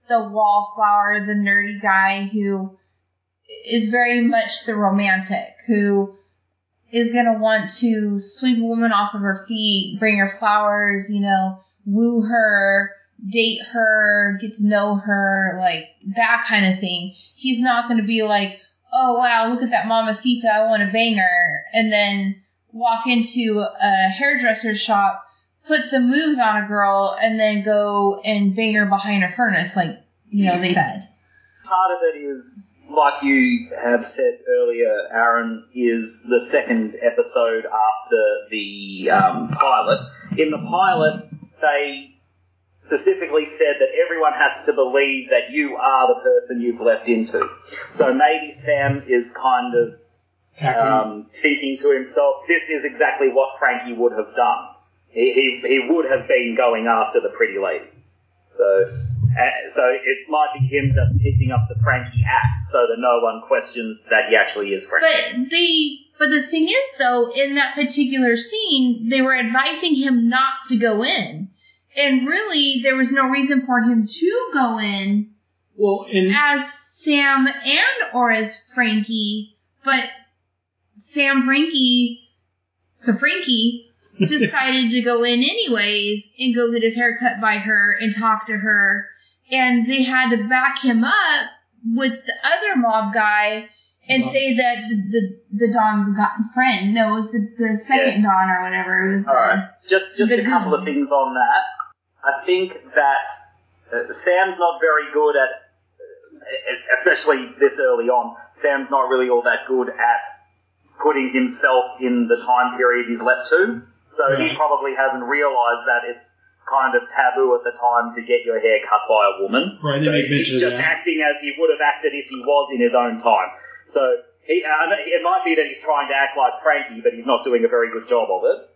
the wallflower, the nerdy guy who is very much the romantic, who is going to want to sweep a woman off of her feet, bring her flowers, you know, woo her, date her, get to know her, like that kind of thing. He's not going to be like, oh, wow, look at that mamacita, I want to bang her, and then walk into a hairdresser's shop, put some moves on a girl, and then go and bang her behind a furnace, like, you know, they said. Part of it is, like you have said earlier, Aaron, is the second episode after the um, pilot. In the pilot, they specifically said that everyone has to believe that you are the person you've leapt into. So maybe Sam is kind of um, thinking to himself, this is exactly what Frankie would have done. He, he he would have been going after the pretty lady. So uh, so it might be him just keeping up the Frankie act so that no one questions that he actually is Frankie. But the, but the thing is, though, in that particular scene, they were advising him not to go in. And really, there was no reason for him to go in well, and- as Sam and or as Frankie. But Sam Frankie, so Frankie... decided to go in anyways and go get his hair cut by her and talk to her. And they had to back him up with the other mob guy and well, say that the the, the Don's friend knows the, the second yeah. Don or whatever. It was All the, right. Just, just the a couple of things on that. I think that uh, Sam's not very good at, especially this early on, Sam's not really all that good at putting himself in the time period he's leapt to. So he probably hasn't realised that it's kind of taboo at the time to get your hair cut by a woman. Right, so he's just that. acting as he would have acted if he was in his own time. So he, uh, it might be that he's trying to act like Frankie, but he's not doing a very good job of it.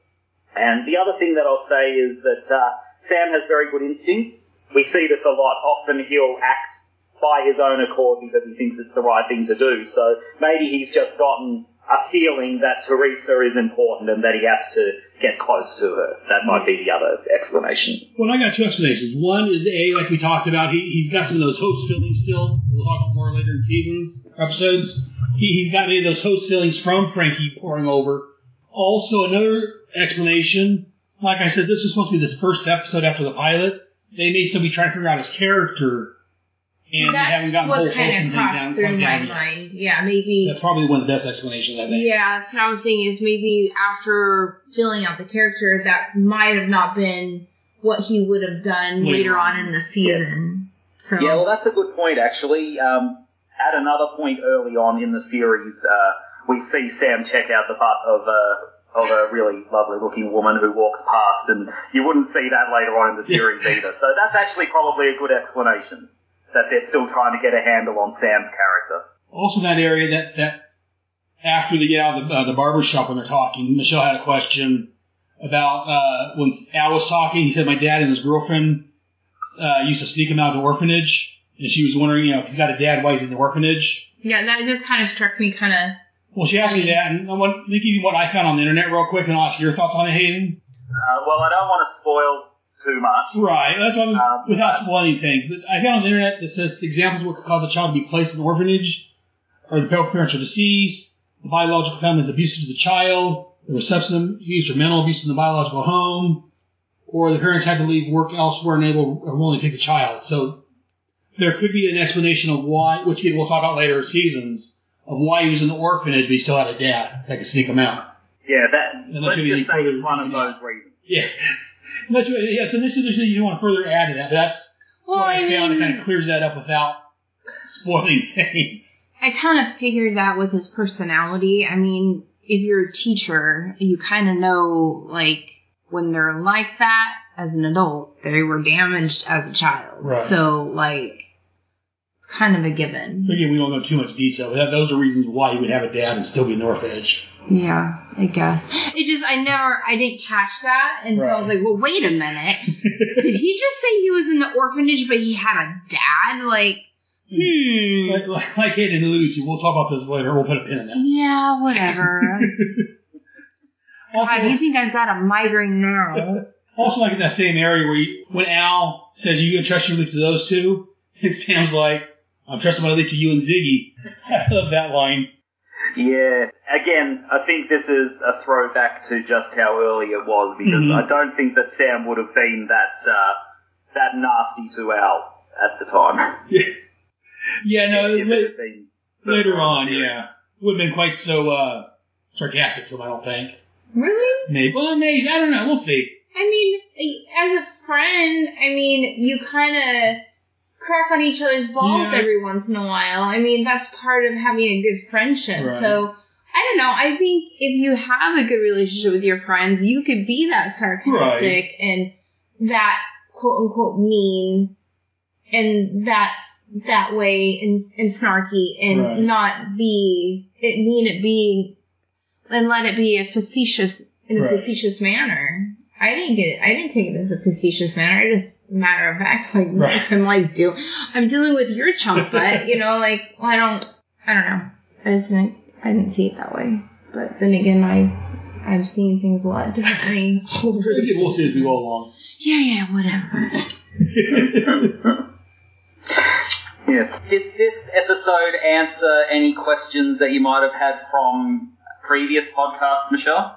And the other thing that I'll say is that uh, Sam has very good instincts. We see this a lot. Often he'll act by his own accord because he thinks it's the right thing to do. So maybe he's just gotten a feeling that Teresa is important and that he has to get close to her. That might be the other explanation. Well, I got two explanations. One is, A, like we talked about, he, he's got some of those host feelings still. We'll talk about more later in seasons, episodes. He, he's got many of those host feelings from Frankie pouring over. Also, another explanation, like I said, this was supposed to be this first episode after the pilot. They may still be trying to figure out his character. And that's they haven't what whole kind of crossed through my down. mind. Yeah, maybe. That's probably one of the best explanations, I think. Yeah, that's what I was saying is maybe after filling out the character, that might have not been what he would have done later, later on in the season. Yeah. So yeah, well, that's a good point, actually. Um, at another point early on in the series, uh, we see Sam check out the butt of a, of a really lovely-looking woman who walks past, and you wouldn't see that later on in the series either. So that's actually probably a good explanation. That they're still trying to get a handle on Sam's character. Also in that area, that, that after they get out of the, uh, the barbershop when they're talking, Michelle had a question about uh, when Al was talking, he said my dad and his girlfriend uh, used to sneak him out of the orphanage, and she was wondering, you know, if he's got a dad, why he's in the orphanage. Yeah, that just kind of struck me kind of... Well, she asked me that, and I want to give you what I found on the internet real quick, and I'll ask your thoughts on it, Hayden. Uh, well, I don't want to spoil... too much. Right. That's what I mean, um, without spoiling things. But I found on the internet that says examples of what could cause a child to be placed in an orphanage are the parents are deceased, the biological family is abusive to the child, there was substance abuse or mental abuse in the biological home, or the parents had to leave work elsewhere and able or willing to take the child. So there could be an explanation of why, which we'll talk about later in seasons, of why he was in the orphanage but he still had a dad that could sneak him out. Yeah, that, let's just say it's one of those reasons. Yeah. Unless you, yeah, so this is you don't want to further add to that, but that's well, what I, I found mean, that kind of clears that up without spoiling things. I kind of figured that with his personality. I mean, if you're a teacher, you kind of know, like, when they're like that as an adult, they were damaged as a child. Right. So, like, it's kind of a given. Again, we don't know too much detail, but those are reasons why you would have a dad and still be in the orphanage. Yeah, I guess. It just, I never, I didn't catch that. And right. So I was like, well, wait a minute. Did he just say he was in the orphanage, but he had a dad? Like, hmm. Like, like, like Hayden alluded to, we'll talk about this later. We'll put a pin in that. Yeah, whatever. God, also, you think I've got a migraine now? That's Also, like in that same area where you, when Al says, you can trust your leap to those two, it sounds like, I'm trusting my leap to you and Ziggy. I love that line. Yeah. Again, I think this is a throwback to just how early it was, because mm-hmm. I don't think that Sam would have been that uh, that nasty to Al at the time. Yeah, yeah no, if, if it had been later on, series. Yeah. Wouldn't have been quite so uh, sarcastic to him, I don't think. Really? Maybe. Well, maybe. I don't know. We'll see. I mean, as a friend, I mean, you kind of crack on each other's balls yeah. every once in a while. I mean, that's part of having a good friendship. Right. So, I don't know. I think if you have a good relationship with your friends, you could be that sarcastic right. and that quote-unquote mean and that's that way and, and snarky and right. not be it mean it being and let it be a facetious in a right. facetious manner. I didn't get it. I didn't take it as a facetious manner. I just matter of fact, like right. I'm like deal. I'm dealing with your chump butt, you know. Like well, I don't. I don't know. I just didn't. I didn't see it that way. But then again, I I've seen things a lot differently over the years. We'll see as we go along. Yeah, yeah, whatever. yeah. Did this episode answer any questions that you might have had from previous podcasts, Michelle?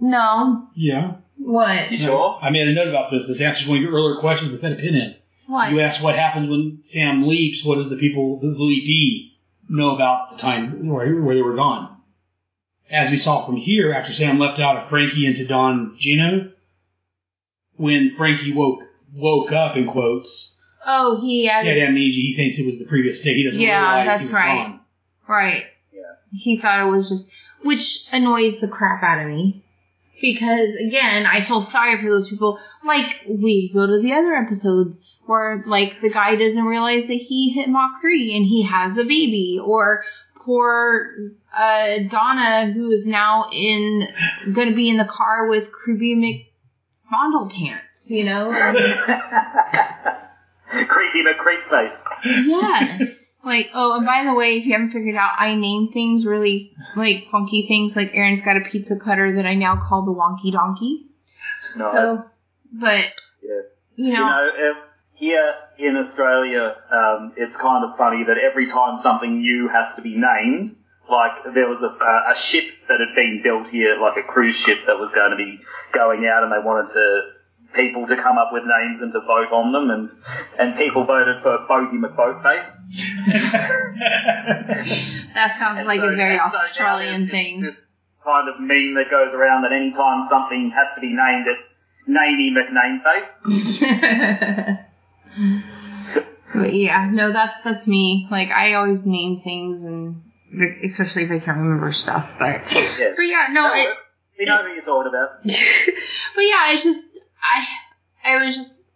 No. Yeah. What? You sure? I made a note about this. This answers one of your earlier questions with that opinion. What? You asked what happens when Sam leaps. What does the people, the leapee, know about the time where, where they were gone? As we saw from here, after Sam leapt out of Frankie into Don Gino, when Frankie woke woke up, in quotes. Oh, he had, he had amnesia. He thinks it was the previous day. He doesn't yeah, realize that's he was right. gone. Right. Yeah. He thought it was just... Which annoys the crap out of me. Because, again, I feel sorry for those people. Like, we go to the other episodes where, like, the guy doesn't realize that he hit Mach three and he has a baby. Or poor uh, Donna, who is now in going to be in the car with Creepy McBondle Pants, you know? Creepy McCreepface. Yes. Like, oh, and by the way, if you haven't figured out, I name things really, like, funky things. Like, Aaron's got a pizza cutter that I now call the Wonky Donkey. Nice. So, but, yeah. you know. You know, here in Australia, um, it's kind of funny that every time something new has to be named, like, there was a, a ship that had been built here, like a cruise ship that was going to be going out, and they wanted to... people to come up with names and to vote on them, and and people voted for Bogey McBoatface. That sounds and like so, a very Australian so this, thing. This kind of meme that goes around that any time something has to be named, it's Namey McNameface. But yeah, no, that's that's me. Like, I always name things, and especially if I can't remember stuff. But yeah, but yeah no, it, we know it, who you're talking about. But yeah, it's just. I I was just,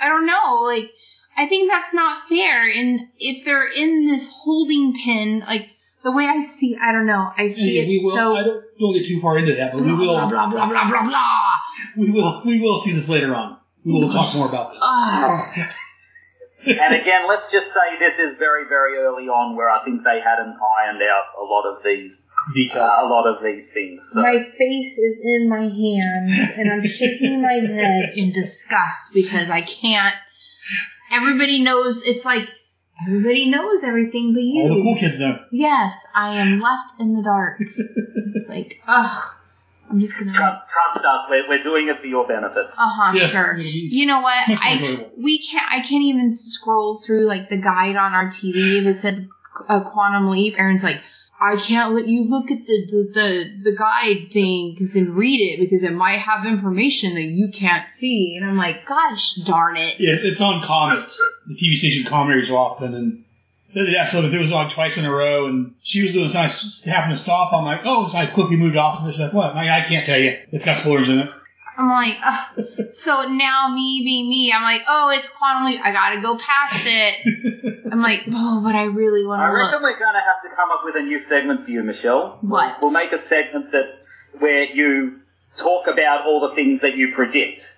I don't know, like, I think that's not fair, and if they're in this holding pen, like, the way I see, I don't know, I see and it we will, so... I don't, don't get too far into that, but blah, we will... Blah, blah, blah, blah, blah, blah! We will, we will see this later on. We will talk more about this. Uh, and again, let's just say this is very, very early on where I think they hadn't ironed out a lot of these details, uh, a lot of these things. So. My face is in my hands, and I'm shaking my head in disgust because I can't. Everybody knows it's like everybody knows everything, but you. All the cool kids know. Yes, I am left in the dark. It's like, ugh. I'm just gonna trust, trust us. We're, we're doing it for your benefit. Uh huh. Yes. Sure. You know what? I we can't. I can't even scroll through like the guide on our T V if it says a Quantum Leap. Aaron's like, I can't let you look at the the the, the guide thing because then read it because it might have information that you can't see. And I'm like, gosh darn it. Yeah, it's on Comets. The T V station commentaries often and. Yeah, so it was on twice in a row, and she was doing something. I happened to stop. I'm like, oh, so I quickly moved off of it. She's like, what? I can't tell you. It's got spoilers in it. I'm like, ugh. So now me being me, I'm like, oh, it's Quantum Leap. I gotta go past it. I'm like, oh, but I really want to. I reckon look. We're gonna have to come up with a new segment for you, Michelle. What? We'll make a segment that where you talk about all the things that you predict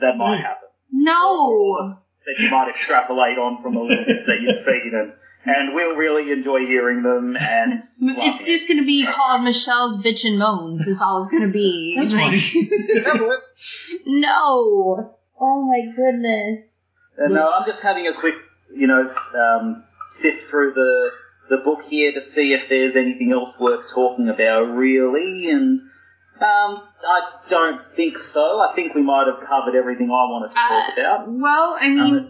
that might happen. No. that you might extrapolate on from the little bits that you've seen, and, and we'll really enjoy hearing them. And it's just it. going to be called Michelle's Bitch and Moans is all it's going to be. That's like, no. Oh, my goodness. And no, I'm just having a quick, you know, um, sift through the the book here to see if there's anything else worth talking about, really, and um, I don't think so. I think we might have covered everything I wanted to talk uh, about. Well, I mean, um,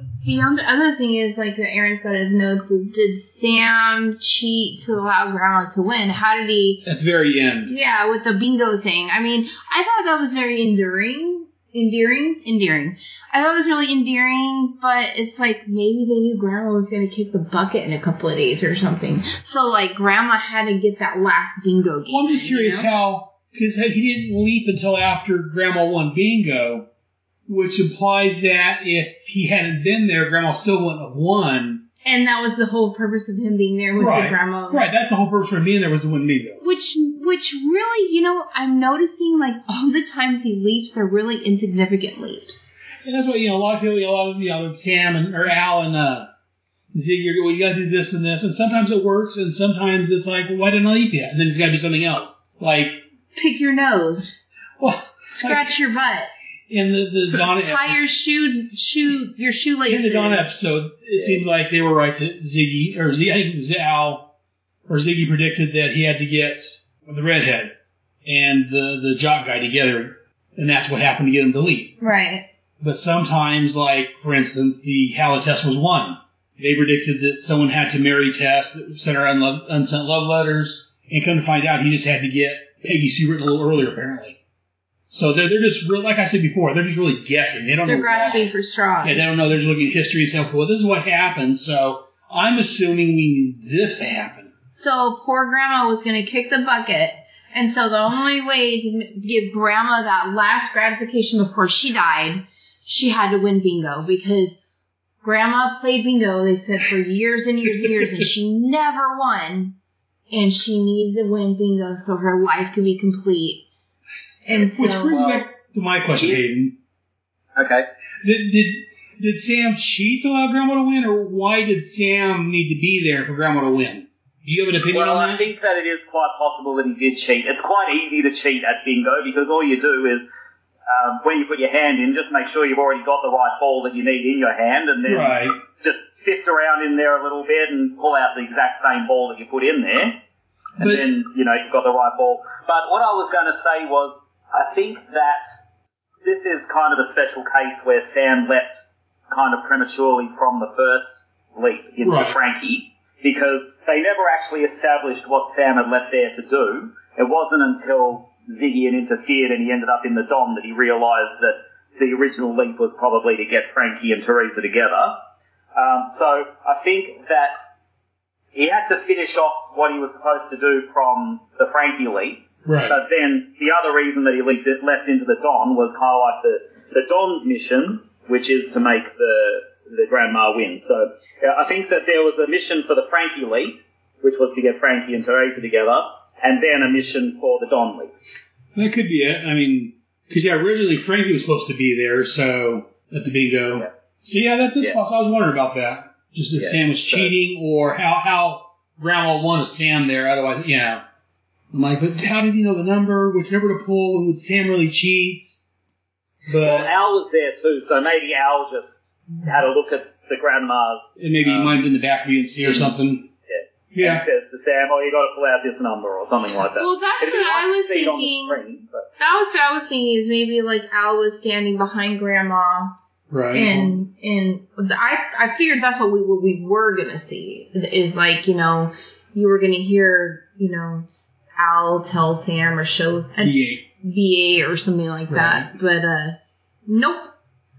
the other thing is, like, that Aaron's got his notes is, did Sam cheat to allow Grandma to win? How did he... At the very end. Yeah, with the bingo thing. I mean, I thought that was very enduring. Endearing? Endearing. I thought it was really endearing, but it's like maybe they knew Grandma was going to kick the bucket in a couple of days or something. So, like, Grandma had to get that last bingo game. Well, I'm just curious you know? how, because he didn't leap until after Grandma won bingo, which implies that if he hadn't been there, Grandma still wouldn't have won. And that was the whole purpose of him being there, was right. the Grandma. Right, that's the whole purpose of him being there, was to win bingo. Which... Which really, you know, I'm noticing, like, all the times he leaps, they're really insignificant leaps. And that's what, you know, a lot of people, a lot of, you know, Sam and, or Al and uh, Ziggy, well, you got to do this and this. And sometimes it works, and sometimes it's like, well, why didn't I leap yet? And then it's got to be something else. Like... Pick your nose. Well, scratch like, your butt. In the, the Donna episode. Tie your shoe, shoe, your shoelaces. In the Donna episode, it seems like they were right that Ziggy, or Z, I think it was Al, or Ziggy predicted that he had to get... the redhead and the, the jock guy together, and that's what happened to get him to leap. Right. But sometimes, like, for instance, the Halla test was one. They predicted that someone had to marry Tess, that sent her unlo- unsent love letters, and come to find out he just had to get Peggy Sue written a little earlier, apparently. So they're, they're just, real, like I said before, they're just really guessing. They don't they're know grasping why. for straws. Yeah, they don't know. They're just looking at history and saying, well, this is what happened, so I'm assuming we need this to happen. So poor Grandma was going to kick the bucket, and so the only way to give Grandma that last gratification before she died, she had to win bingo, because Grandma played bingo, they said, for years and years and years, and she never won, and she needed to win bingo so her life could be complete. And so, which brings well, back to my question, Hayden. Okay. Did, did, did Sam cheat to allow Grandma to win, or why did Sam need to be there for Grandma to win? Do you have an opinion well, on that? Well, I think that it is quite possible that he did cheat. It's quite easy to cheat at bingo, because all you do is, um, when you put your hand in, just make sure you've already got the right ball that you need in your hand, and then right. just sift around in there a little bit and pull out the exact same ball that you put in there, and but, then, you know, you've got the right ball. But what I was going to say was, I think that this is kind of a special case where Sam leapt kind of prematurely from the first leap into right. Frankie, because they never actually established what Sam had left there to do. It wasn't until Ziggy had interfered and he ended up in the Dom that he realised that the original leap was probably to get Frankie and Teresa together. Um, so I think that he had to finish off what he was supposed to do from the Frankie leap. Right. But then the other reason that he leaped, left into the Dom was kind of like the, the Dom's mission, which is to make the... the grandma wins. So uh, I think that there was a mission for the Frankie leap, which was to get Frankie and Teresa together, and then a mission for the Don leap. That could be it. I mean, because, yeah, originally Frankie was supposed to be there, so at the bingo. Yeah. So, yeah, that's it's yeah. possible. I was wondering about that. Just if yeah. Sam was cheating, or how, how Grandma wanted Sam there. Otherwise, yeah. I'm like, but how did he know the number? Which number to pull? And would Sam really cheat? But well, Al was there, too, so maybe Al just... had a look at the grandma's... And maybe um, he might have been in the back of the or something. Yeah. yeah. And he says to Sam, oh, you got to pull out this number or something like that. Well, that's what I was thinking. Screen, that was what I was thinking is maybe, like, Al was standing behind Grandma. Right. And and I I figured that's what we, what we were going to see is, like, you know, you were going to hear, you know, Al tell Sam or show... B A or something like right. that. But, uh, nope.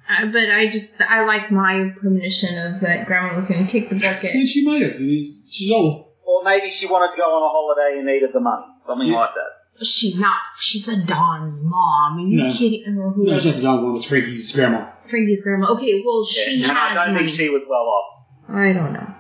Uh, but I just, I like my premonition of that Grandma was going to kick the bucket. And she might have. I mean, she's old. Or maybe she wanted to go on a holiday and needed the money. Something yeah. like that. She's not, she's the Don's mom. Are you no. kidding? Or who no, it's not the Don's mom. It's Frankie's grandma. Frankie's grandma. Okay, well, she yeah, has money. I don't money. think she was well off. I don't know.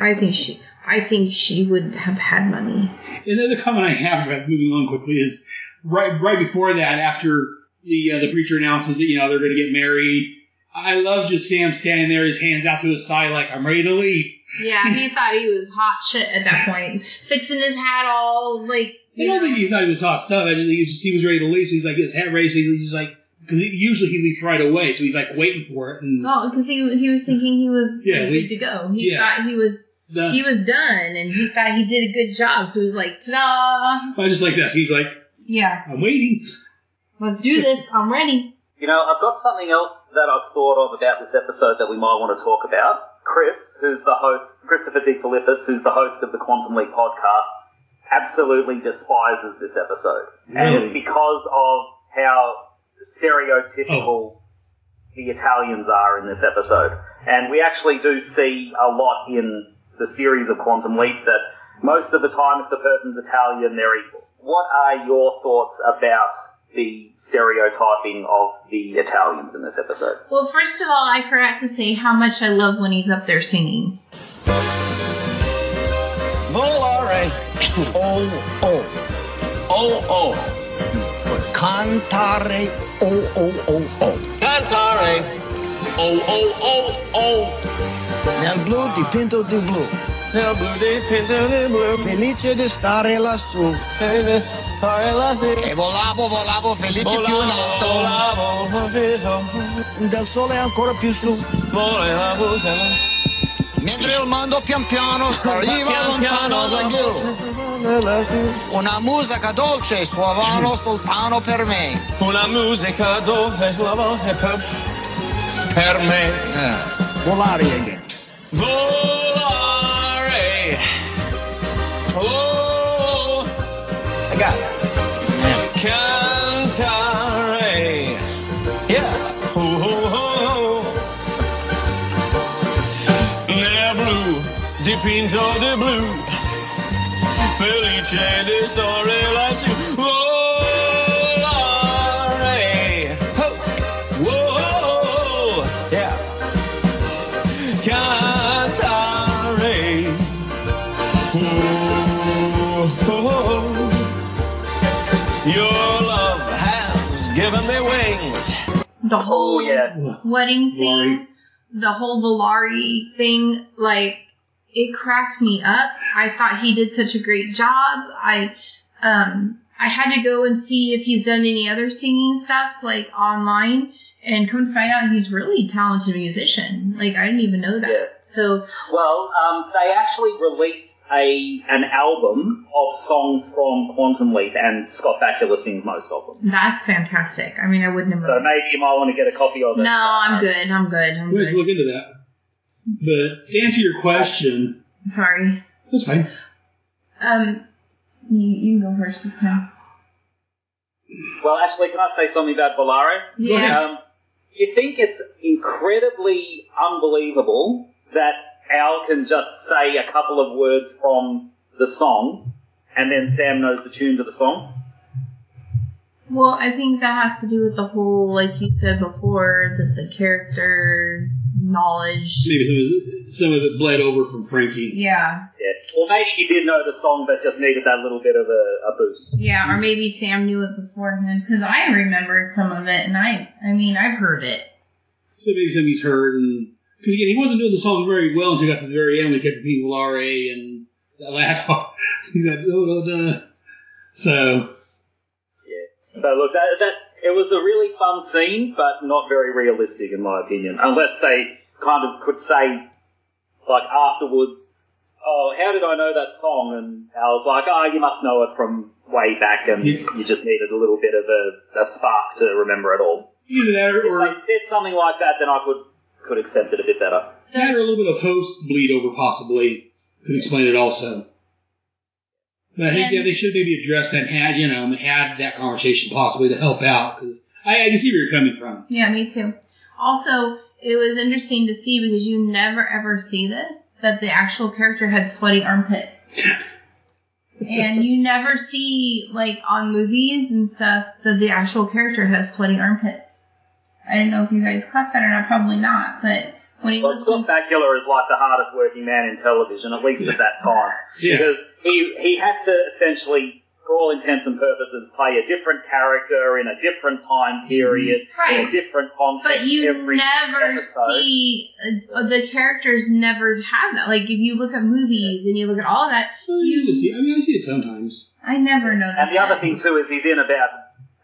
I think she, I think she would have had money. And the other comment I have about moving on quickly is right, right before that, after... The uh, the preacher announces that, you know, they're going to get married. I love just seeing him standing there, his hands out to his side, like, I'm ready to leave. Yeah, he thought he was hot shit at that point. Fixing his hat all, like... I don't know. think he's not even hot stuff. I just think he was, just, he was ready to leave, so he's, like, his hat ready, so he's just, like... Because usually he leaves right away, so he's, like, waiting for it. And oh, because he, he was thinking he was yeah, like, good to go. He yeah. thought he was... Done. He was done, and he thought he did a good job, so he was like, ta-da! I just like this. He's like... Yeah. I'm waiting. Let's do this. I'm ready. You know, I've got something else that I've thought of about this episode that we might want to talk about. Chris, who's the host, Christopher D. Philippus, who's the host of the Quantum Leap podcast, absolutely despises this episode. Really? And it's because of how stereotypical oh. the Italians are in this episode. And we actually do see a lot in the series of Quantum Leap that most of the time if the person's Italian, they're evil. What are your thoughts about the stereotyping of the Italians in this episode? Well, first of all, I forgot to say how much I love when he's up there singing. Volare. Oh, oh. Oh, oh. Cantare. Oh, oh, oh, oh. Cantare. Oh, oh, oh, oh. Nel blu dipinto di blu. Nel blu dipinto di blu. Felice di stare lassù. E volavo, volavo, felice volavo, più in alto. Volavo, volavo, del sole ancora più su. Volavo, mentre il mondo pian piano stariva lontano da giù. Una musica dolce suonava soltanto per me. Una musica dolce suonava per, per me. Uh, volare again. Volare. Oh. I got it. Cantare. Yeah. Oh, oh, oh. Nel blu, dipinto di blu. Felice di stare lassù. Volare. Oh. Whoa. Yeah. Cantare. Oh, oh, oh. Your love has given me wings. The whole oh, yeah. wedding scene, the whole Volare thing, like, it cracked me up. I thought he did such a great job. I um, I had to go and see if he's done any other singing stuff, like, online, and come to find out he's really a talented musician. Like, I didn't even know that. Yeah. So, well, um, they actually released A an album of songs from Quantum Leap, and Scott Bakula sings most of them. That's fantastic. I mean, I wouldn't have. So maybe you might want to get a copy of it. No, I'm um, good. I'm good. I'm we'll good. Look into that. But to answer your question, sorry, that's fine. Um, you, you can go first this time. Well, actually, can I say something about Volare? Yeah. Um, you think it's incredibly unbelievable that Al can just say a couple of words from the song, and then Sam knows the tune to the song? Well, I think that has to do with the whole, like you said before, that the character's knowledge. Maybe some of it, some of it bled over from Frankie. Yeah. Yeah. Or maybe he did know the song, but just needed that little bit of a, a boost. Yeah, or maybe Sam knew it beforehand, because I remembered some of it, and I, I mean, I've heard it. So maybe somebody's heard and. Because, again, he wasn't doing the song very well until he got to the very end when he kept repeating Volare and that last part. He's like, no, no, no. So. Yeah. So, look, that, that it was a really fun scene, but not very realistic, in my opinion. Unless they kind of could say, like, afterwards, oh, how did I know that song? And I was like, oh, you must know it from way back, and yeah. you just needed a little bit of a, a spark to remember it all. Either that or. If they said something like that, then I could. could accept it a bit better. That or a little bit of host bleed over possibly could explain it also. But I think yeah, they should maybe address that and had, you know, had that conversation possibly to help out, because I, I can see where you're coming from. Yeah, me too. Also, it was interesting to see, because you never ever see this, that the actual character had sweaty armpits. And you never see, like, on movies and stuff, that the actual character has sweaty armpits. I don't know if you guys caught that or not. Probably not. But when he well, listens, Scott Bakula is like the hardest working man in television, at least at that time, yeah. because he he had to essentially for all intents and purposes, play a different character in a different time period, right. in a different context. But you every never episode. see the characters never have that. Like, if you look at movies yeah. and you look at all of that, well, you, you see. I mean, I see it sometimes. I never noticed. And the that. other thing too is he's in about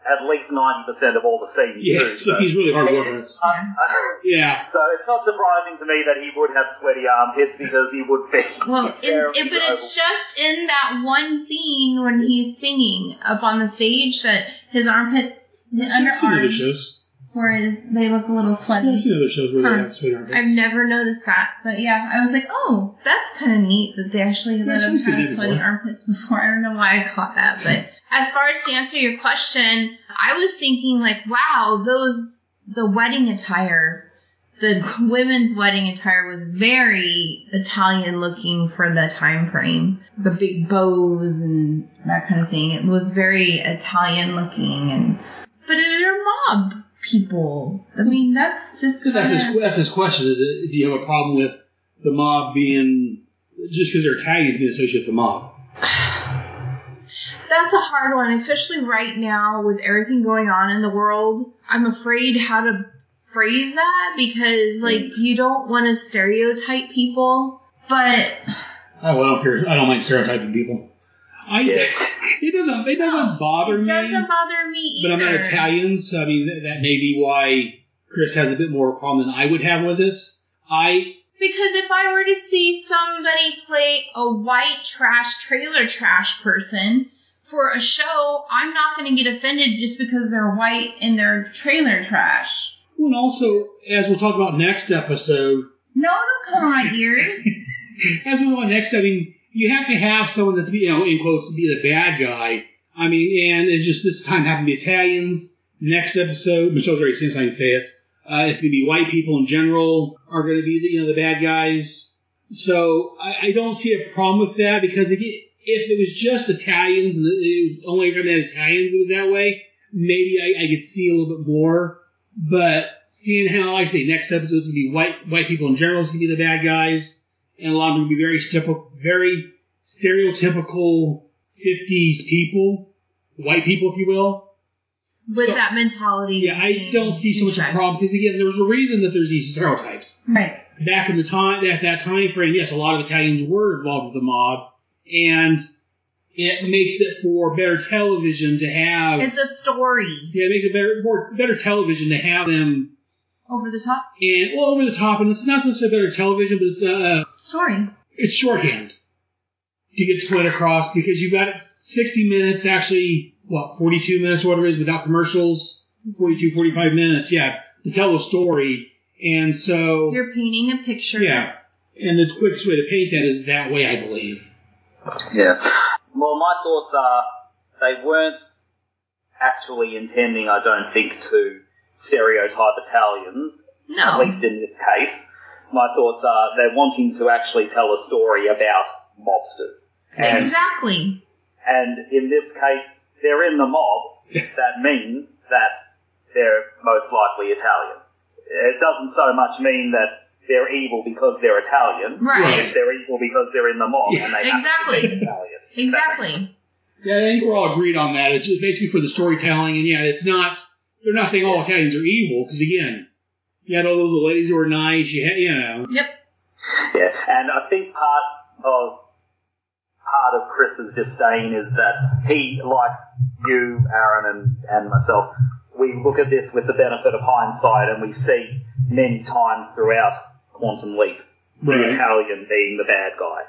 at least ninety percent of all the scenes. Yeah, too, so he's really hard work. It. Uh, yeah. Uh, yeah. So it's not surprising to me that he would have sweaty armpits because he would be. Well, in, it, but it's just in that one scene when he's singing up on the stage that his armpits, the underarms, where they look a little sweaty. Yeah, I've seen other shows where huh. they have sweaty armpits. I've never noticed that, but yeah, I was like, oh, that's kind of neat that they actually yeah, let him have sweaty before. armpits before. I don't know why I caught that, but. As far as to answer your question, I was thinking, like, wow, those, the wedding attire, the women's wedding attire was very Italian-looking for the time frame. The big bows and that kind of thing. It was very Italian-looking. and But they're mob people. I mean, that's just... Kinda... That's, his, that's his question, is it, do you have a problem with the mob being... Just because they're Italians being associated with the mob? That's a hard one, especially right now with everything going on in the world. I'm afraid how to phrase that because, like, you don't want to stereotype people, but... Oh, well, I don't care. I don't like stereotyping people. I, yeah. It doesn't It doesn't bother me. It doesn't bother me either. But I'm not Italian, so, I mean, that, that may be why Chris has a bit more of a problem than I would have with it. I... Because if I were to see somebody play a white trash, trailer trash person... For a show, I'm not going to get offended just because they're white and they're trailer trash. Well, and also, as we'll talk about next episode... No, don't cut my ears. As we want next, I mean, you have to have someone that's, you know, in quotes, be the bad guy. I mean, and it's just this time happened to be Italians. Next episode, Michelle's already seen something to say it. Uh, it's going to be white people in general are going to be, the, you know, the bad guys. So I, I don't see a problem with that because, again... If it was just Italians, and it was only from that Italians it was that way, maybe I, I could see a little bit more. But seeing how I say next episode is going to be white white people in general is going to be the bad guys, and a lot of them will be very very stereotypical fifties people, white people, if you will. With so, that mentality. Yeah, I don't see so much of a problem because, again, there was a reason that there's these stereotypes. Right. Back in the time, at that time frame, yes, a lot of Italians were involved with the mob. And it makes it for better television to have... It's a story. Yeah, it makes it better more, better television to have them... Over the top? And well, over the top. And it's not necessarily better television, but it's a... Uh, story. It's shorthand to get the point across because you've got sixty minutes, actually, what, forty-two minutes or whatever it is, without commercials? forty-two, forty-five minutes, yeah, to tell a story. And so... You're painting a picture. Yeah. And the quickest way to paint that is that way, I believe. Yeah. Well, my thoughts are they weren't actually intending, I don't think, to stereotype Italians. No. At least in this case. My thoughts are they're wanting to actually tell a story about mobsters. And, exactly. And in this case, they're in the mob. That means that they're most likely Italian. It doesn't so much mean that they're evil because they're Italian. Right. They're evil because they're in the mob. Yeah. And they exactly. Have to be Italian. Exactly. Yeah, I think we're all agreed on that. It's just basically for the storytelling. And, yeah, it's not... They're not saying all Italians are evil. Because, again, you had all those little ladies who were nice. You had, you know... Yep. Yeah, and I think part of... Part of Chris's disdain is that he, like you, Aaron, and, and myself, we look at this with the benefit of hindsight and we see many times throughout... Quantum Leap, the right. Italian being the bad guy.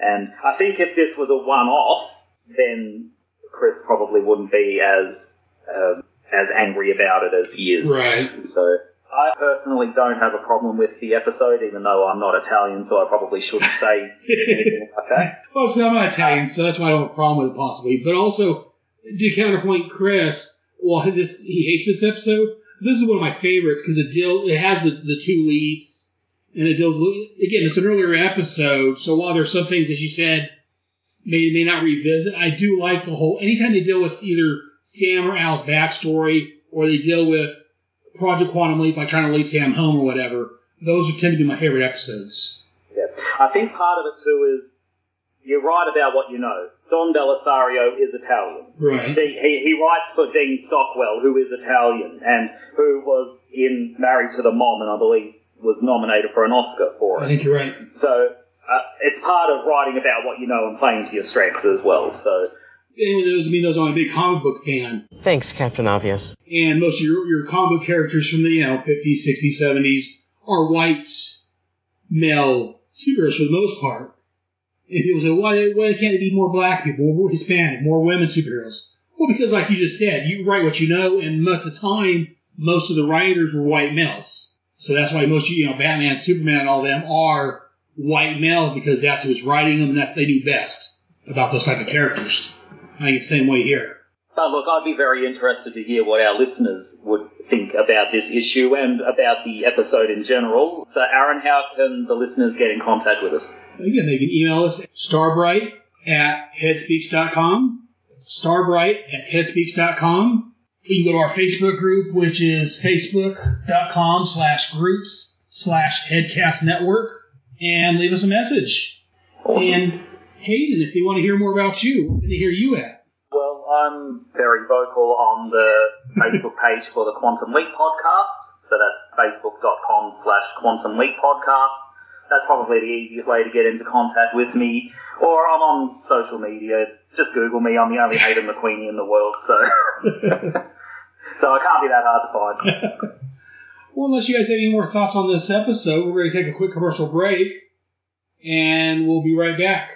And I think if this was a one-off, then Chris probably wouldn't be as um, as angry about it as he is. Right. So I personally don't have a problem with the episode, even though I'm not Italian, so I probably shouldn't say anything like that. Well, so I'm not Italian, so that's why I don't have a problem with it, possibly. But also, to counterpoint Chris, well, this he hates this episode. This is one of my favorites because it deal it has the, the two leaps. And it deals with, again, it's an earlier episode, so while there's some things, as you said, may may not revisit, I do like the whole, anytime they deal with either Sam or Al's backstory, or they deal with Project Quantum Leap by trying to leave Sam home or whatever, those tend to be my favorite episodes. Yeah. I think part of it, too, is you write about what you know. Don Belisario is Italian. Right. He, he, he writes for Dean Stockwell, who is Italian, and who was in Married to the Mom, and I believe was nominated for an Oscar for it. I think you're right. So uh, it's part of writing about what you know and playing to your strengths as well. So anyone that knows me knows I'm a big comic book fan. Thanks, Captain Obvious. And most of your, your comic book characters from the, you know, fifties, sixties, seventies are whites, male superheroes for the most part. And people say, why, why can't it be more black people, more Hispanic, more women superheroes? Well, because like you just said, you write what you know, and most of the time, most of the writers were white males. So that's why most of you, you know, Batman, Superman, and all them are white males, because that's who's writing them, and that they knew best about those type of characters. I think it's the same way here. But look, I'd be very interested to hear what our listeners would think about this issue and about the episode in general. So, Aaron, how can the listeners get in contact with us? Again, they can email us at starbright at headspeaks dot com. Starbright at headspeaks dot com. You can go to our Facebook group, which is facebook.com slash groups slash headcast network, and leave us a message. Awesome. And Hayden, if they want to hear more about you, where can they hear you at? Well, I'm very vocal on the Facebook page for the Quantum Leap podcast. So that's facebook.com slash Quantum Leap podcast. That's probably the easiest way to get into contact with me. Or I'm on social media. Just Google me. I'm the only Hayden McQueenie in the world. So so I can't be that hard to find. Well, unless you guys have any more thoughts on this episode, we're going to take a quick commercial break. And we'll be right back.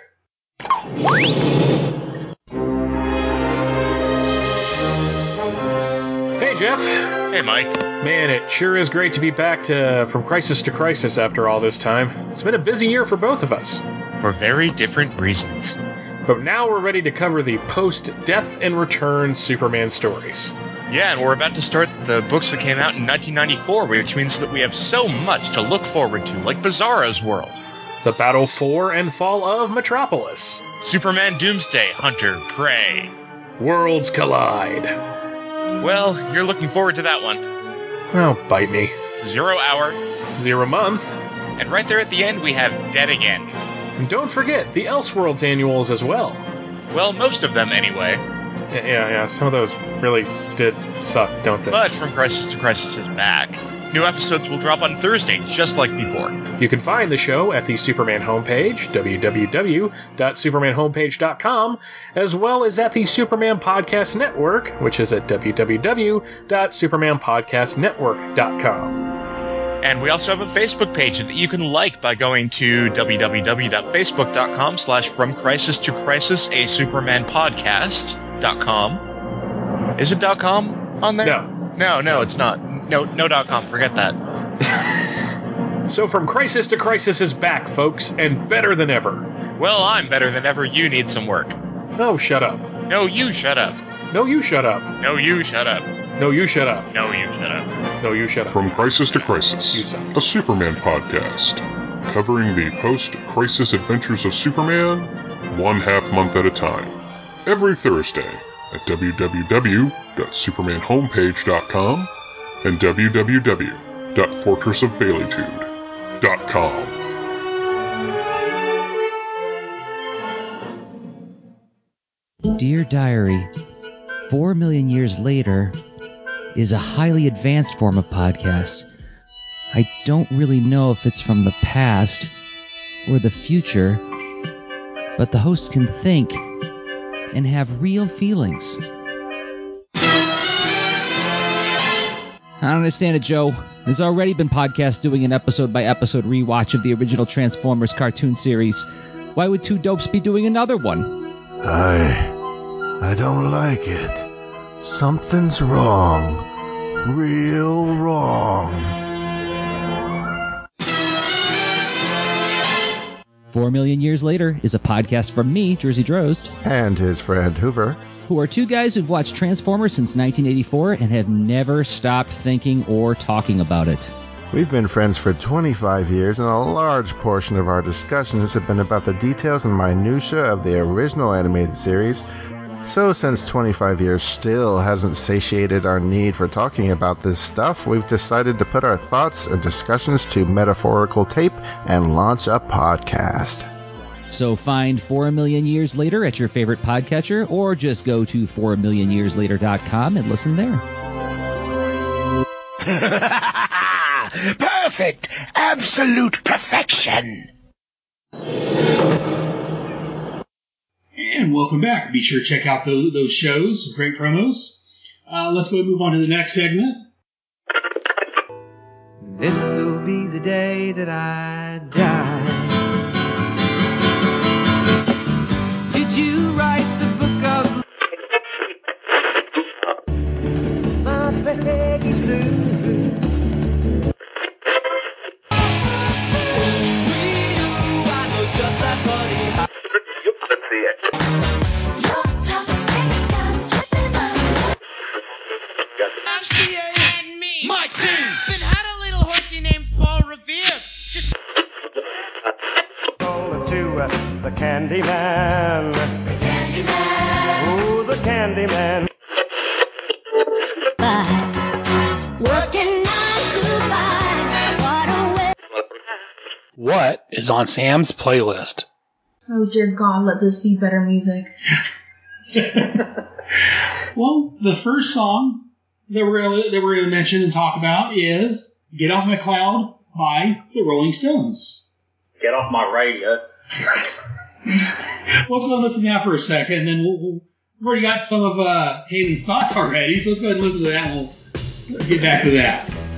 Hey, Jeff. Hey, Mike. Man, it sure is great to be back to from crisis to crisis after all this time. It's been a busy year for both of us. For very different reasons. But now we're ready to cover the post-death and return Superman stories. Yeah, and we're about to start the books that came out in nineteen ninety-four, which means that we have so much to look forward to, like Bizarro's World. The Battle for and Fall of Metropolis. Superman Doomsday, Hunter, Prey. Worlds Collide. Well, you're looking forward to that one. Oh, bite me. Zero Hour. Zero Month. And right there at the end, we have Dead Again. And don't forget the Elseworlds annuals as well. Well, most of them anyway. Yeah, yeah, yeah. Some of those really did suck, don't they? But From Crisis to Crisis is back. New episodes will drop on Thursday, just like before. You can find the show at the Superman homepage, w w w dot superman homepage dot com, as well as at the Superman Podcast Network, which is at w w w dot superman podcast network dot com. And we also have a Facebook page that you can like by going to w w w dot facebook dot com slash From Crisis to Crisis, a Superman Podcast dot com. Is it .com on there? No. No, no, it's not. No, no dot com. Forget that. So From Crisis to Crisis is back, folks, and better than ever. Well, I'm better than ever. You need some work. No, shut up. No, you shut up. No, you shut up. No, you shut up. No, you shut up. No, you shut up. No, you shut up. From Crisis to Crisis, a Superman podcast, covering the post-crisis adventures of Superman, one half month at a time, every Thursday at w w w dot superman homepage dot com and w w w dot fortress of bailitude dot com. Dear Diary, four million years later is a highly advanced form of podcast. I don't really know if it's from the past or the future, but the hosts can think and have real feelings. I don't understand it, Joe. There's already been podcasts doing an episode-by-episode rewatch of the original Transformers cartoon series. Why would two dopes be doing another one? I... I don't like it. Something's wrong. Real wrong. Four Million Years Later is a podcast from me, Jersey Drozd, and his friend Hoover, who are two guys who've watched Transformers since nineteen eighty-four and have never stopped thinking or talking about it. We've been friends for twenty-five years, and a large portion of our discussions have been about the details and minutiae of the original animated series. So since twenty-five years still hasn't satiated our need for talking about this stuff, we've decided to put our thoughts and discussions to metaphorical tape and launch a podcast. So find four million years later at your favorite podcatcher, or just go to four million years later dot com and listen there. Perfect! Absolute perfection! And welcome back. Be sure to check out those, those shows. Some great promos. Uh, let's go and move on to the next segment. This'll be the day that I die. Did you write the book of my Peggy Sue? The Candyman. The Candyman. Ooh, the Candyman. Five. Working nine to five. What a way. What is on Sam's playlist? Oh, dear God, let this be better music. Well, the first song that we're gonna, that we're going to mention and talk about is Get Off My Cloud by the Rolling Stones. Get off my radio. Let's go and listen to that for a second, and then we'll, we'll, we've already got some of uh, Hayden's thoughts already, so let's go ahead and listen to that, and we'll get back to that.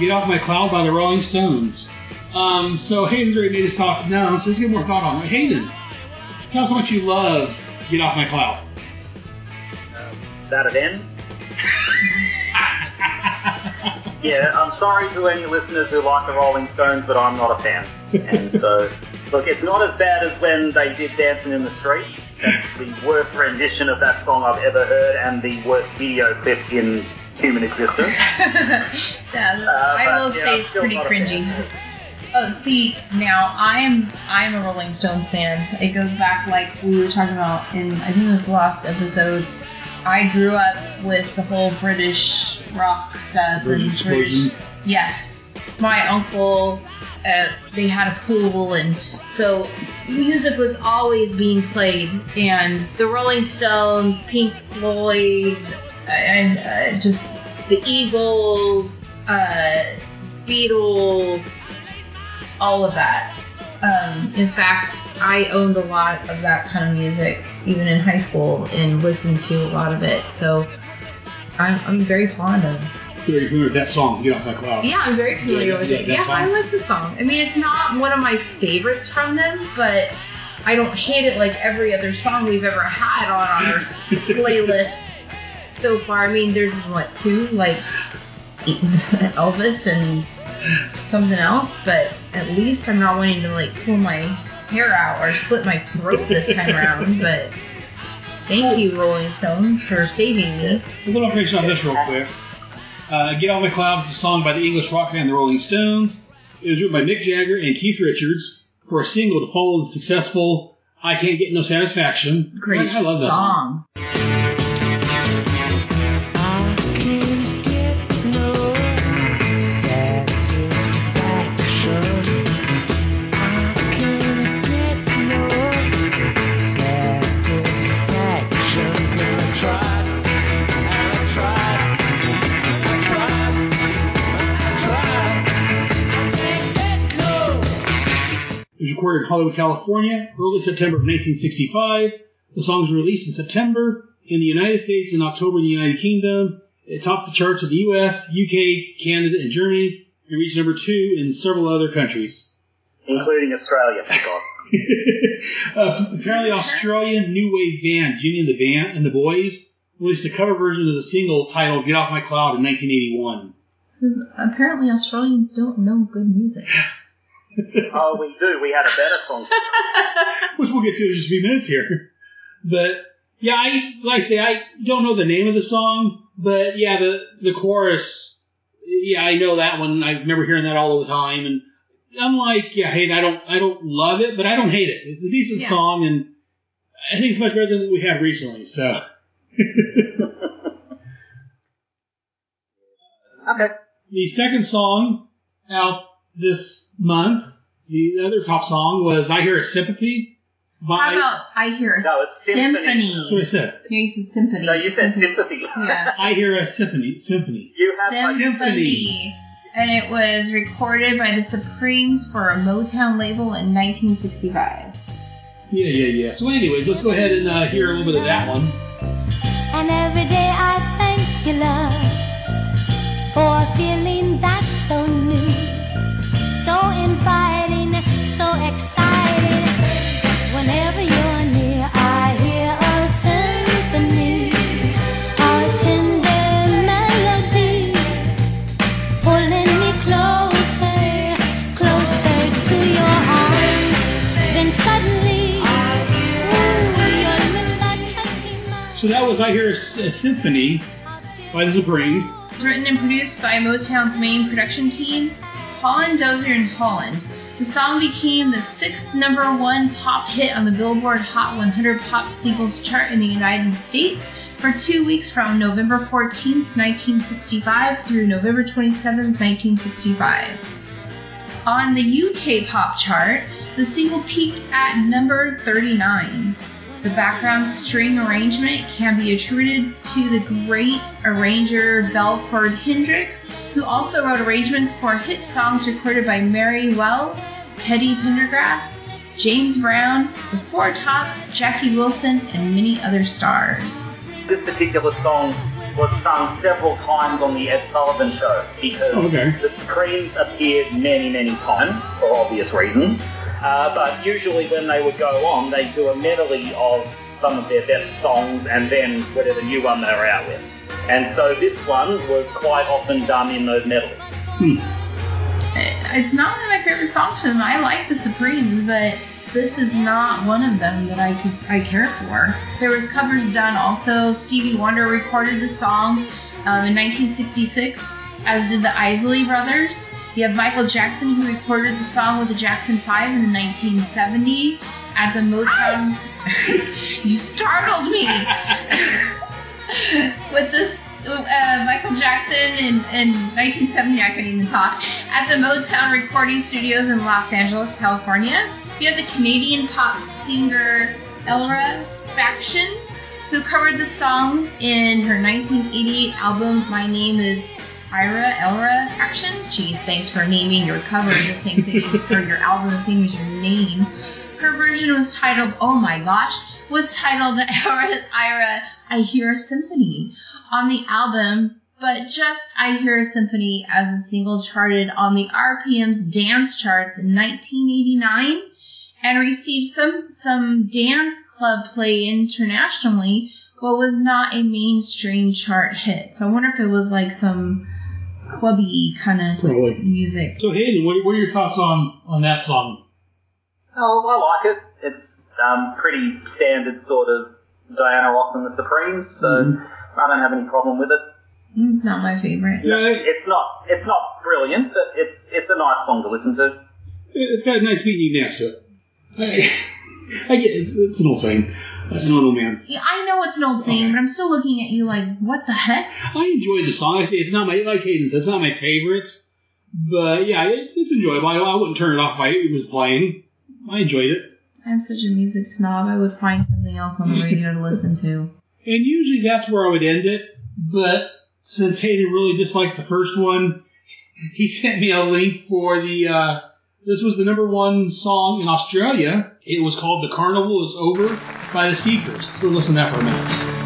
Get Off My Cloud by the Rolling Stones. Um, so Hayden's already made his thoughts known, so let's get more thought on it. Hayden, tell us how much you love Get Off My Cloud. Um, that it ends? Yeah, I'm sorry to any listeners who like the Rolling Stones, but I'm not a fan. And so, look, it's not as bad as when they did Dancing in the Street. That's the worst rendition of that song I've ever heard, and the worst video clip in human existence. Yeah, uh, I will but, yeah, say it's pretty cringy. Oh, see, now I'm I'm a Rolling Stones fan. It goes back like we were talking about in, I think it was the last episode. I grew up with the whole British rock stuff. British, and British yes. My uncle, uh, they had a pool, and so music was always being played. And the Rolling Stones, Pink Floyd, and uh, just the Eagles, uh, Beatles, all of that. Um, in fact, I owned a lot of that kind of music, even in high school, and listened to a lot of it. So I'm, I'm very fond of it. You're familiar with that song, Get Off My Cloud. Yeah, I'm very familiar yeah, with yeah, it. Yeah, song. I like the song. I mean, it's not one of my favorites from them, but I don't hate it like every other song we've ever had on our playlists. So far, I mean, there's what, two? Like Elvis and something else, but at least I'm not wanting to like pull my hair out or slit my throat this time around. But thank you, Rolling Stones, for saving me. A little information on this real quick. Uh, Get Off My Cloud is a song by the English rock band The Rolling Stones. It was written by Mick Jagger and Keith Richards for a single to follow the successful I Can't Get No Satisfaction. Great I, I love that song. song. recorded in Hollywood, California, early September of nineteen sixty-five. The song was released in September in the United States and October in the United Kingdom. It topped the charts of the U S, U K, Canada, and Germany, and reached number two in several other countries. Including uh, Australia, thank God. uh, apparently, Australian new wave band Jimmy and the Band and the Boys released a cover version as a single titled "Get Off My Cloud" in nineteen eighty-one. Because apparently Australians don't know good music. Oh, we do. We had a better song, which we'll get to in just a few minutes here. But yeah, I like I say I don't know the name of the song, but yeah, the the chorus. Yeah, I know that one. I remember hearing that all the time, and. I'm like, yeah, hey, I don't, I don't love it, but I don't hate it. It's a decent yeah. song, and I think it's much better than what we had recently. So, okay. The second song out this month, the other top song was "I Hear a Sympathy." By How about "I Hear a no, it's Symphony"? symphony. That's what I said. No, you said symphony. No, you said sympathy. Yeah. I hear a symphony. Symphony. You have symphony. Like symphony. And it was recorded by the Supremes for a Motown label in nineteen sixty-five. Yeah, yeah, yeah. So anyways, let's go ahead and uh, hear a little bit of that one. And every day I thank you, love, for feeling that's so new, so inviting, so exciting. Whenever you're near, I hear a symphony. So that was I Hear a Symphony by the Supremes. Written and produced by Motown's main production team, Holland, Dozier, and Holland. The song became the sixth number one pop hit on the Billboard Hot one hundred Pop Singles chart in the United States for two weeks from November fourteenth, nineteen sixty-five through November twenty-seventh, nineteen sixty-five. On the U K pop chart, the single peaked at number thirty-nine. The background string arrangement can be attributed to the great arranger Belford Hendrix, who also wrote arrangements for hit songs recorded by Mary Wells, Teddy Pendergrass, James Brown, The Four Tops, Jackie Wilson, and many other stars. This particular song was sung several times on the Ed Sullivan Show because okay. the Supremes appeared many, many times for obvious reasons. Uh, but usually when they would go on, they'd do a medley of some of their best songs and then whatever new one they were out with. And so this one was quite often done in those medleys. Hmm. It's not one of my favorite songs from them. I like the Supremes, but this is not one of them that I could, I care for. There was covers done also. Stevie Wonder recorded the song um, in nineteen sixty-six, as did the Isley Brothers. You have Michael Jackson, who recorded the song with the Jackson five in nineteen seventy at the Motown. You startled me. With this, uh, Michael Jackson in, in nineteen seventy, I couldn't even talk, at the Motown Recording Studios in Los Angeles, California. You have the Canadian pop singer Elra Faction, who covered the song in her nineteen eighty-eight album, My Name Is Ira, Elra, Faction. Jeez, thanks for naming your cover the same thing, or your album the same as your name. Her version was titled, oh my gosh, was titled Ira, Ira, I Hear a Symphony on the album, but just I Hear a Symphony as a single charted on the R P M's dance charts in nineteen eighty-nine and received some, some dance club play internationally, but was not a mainstream chart hit. So I wonder if it was like some clubby kind of music. So Hayden, what are your thoughts on, on that song? Oh, I like it. It's um, pretty standard sort of Diana Ross and the Supremes, so mm-hmm. I don't have any problem with it. It's not my favorite. Yeah, it's not. It's not brilliant, but it's it's a nice song to listen to. It's got a nice beat and you dance to it. I, I get it. It's, it's an old thing. An old man. Yeah, I know it's an old saying, okay. But I'm still looking at you like, what the heck? I enjoyed the song. I say it's not my like Cadence. It's not my favorites, but yeah, it's it's enjoyable. I, I wouldn't turn it off if it was playing. I enjoyed it. I'm such a music snob. I would find something else on the radio to listen to. And usually that's where I would end it. But since Hayden really disliked the first one, he sent me a link for the uh, This was the number one song in Australia. It was called The Carnival Is Over by The Seekers. So we'll listen to that for a minute.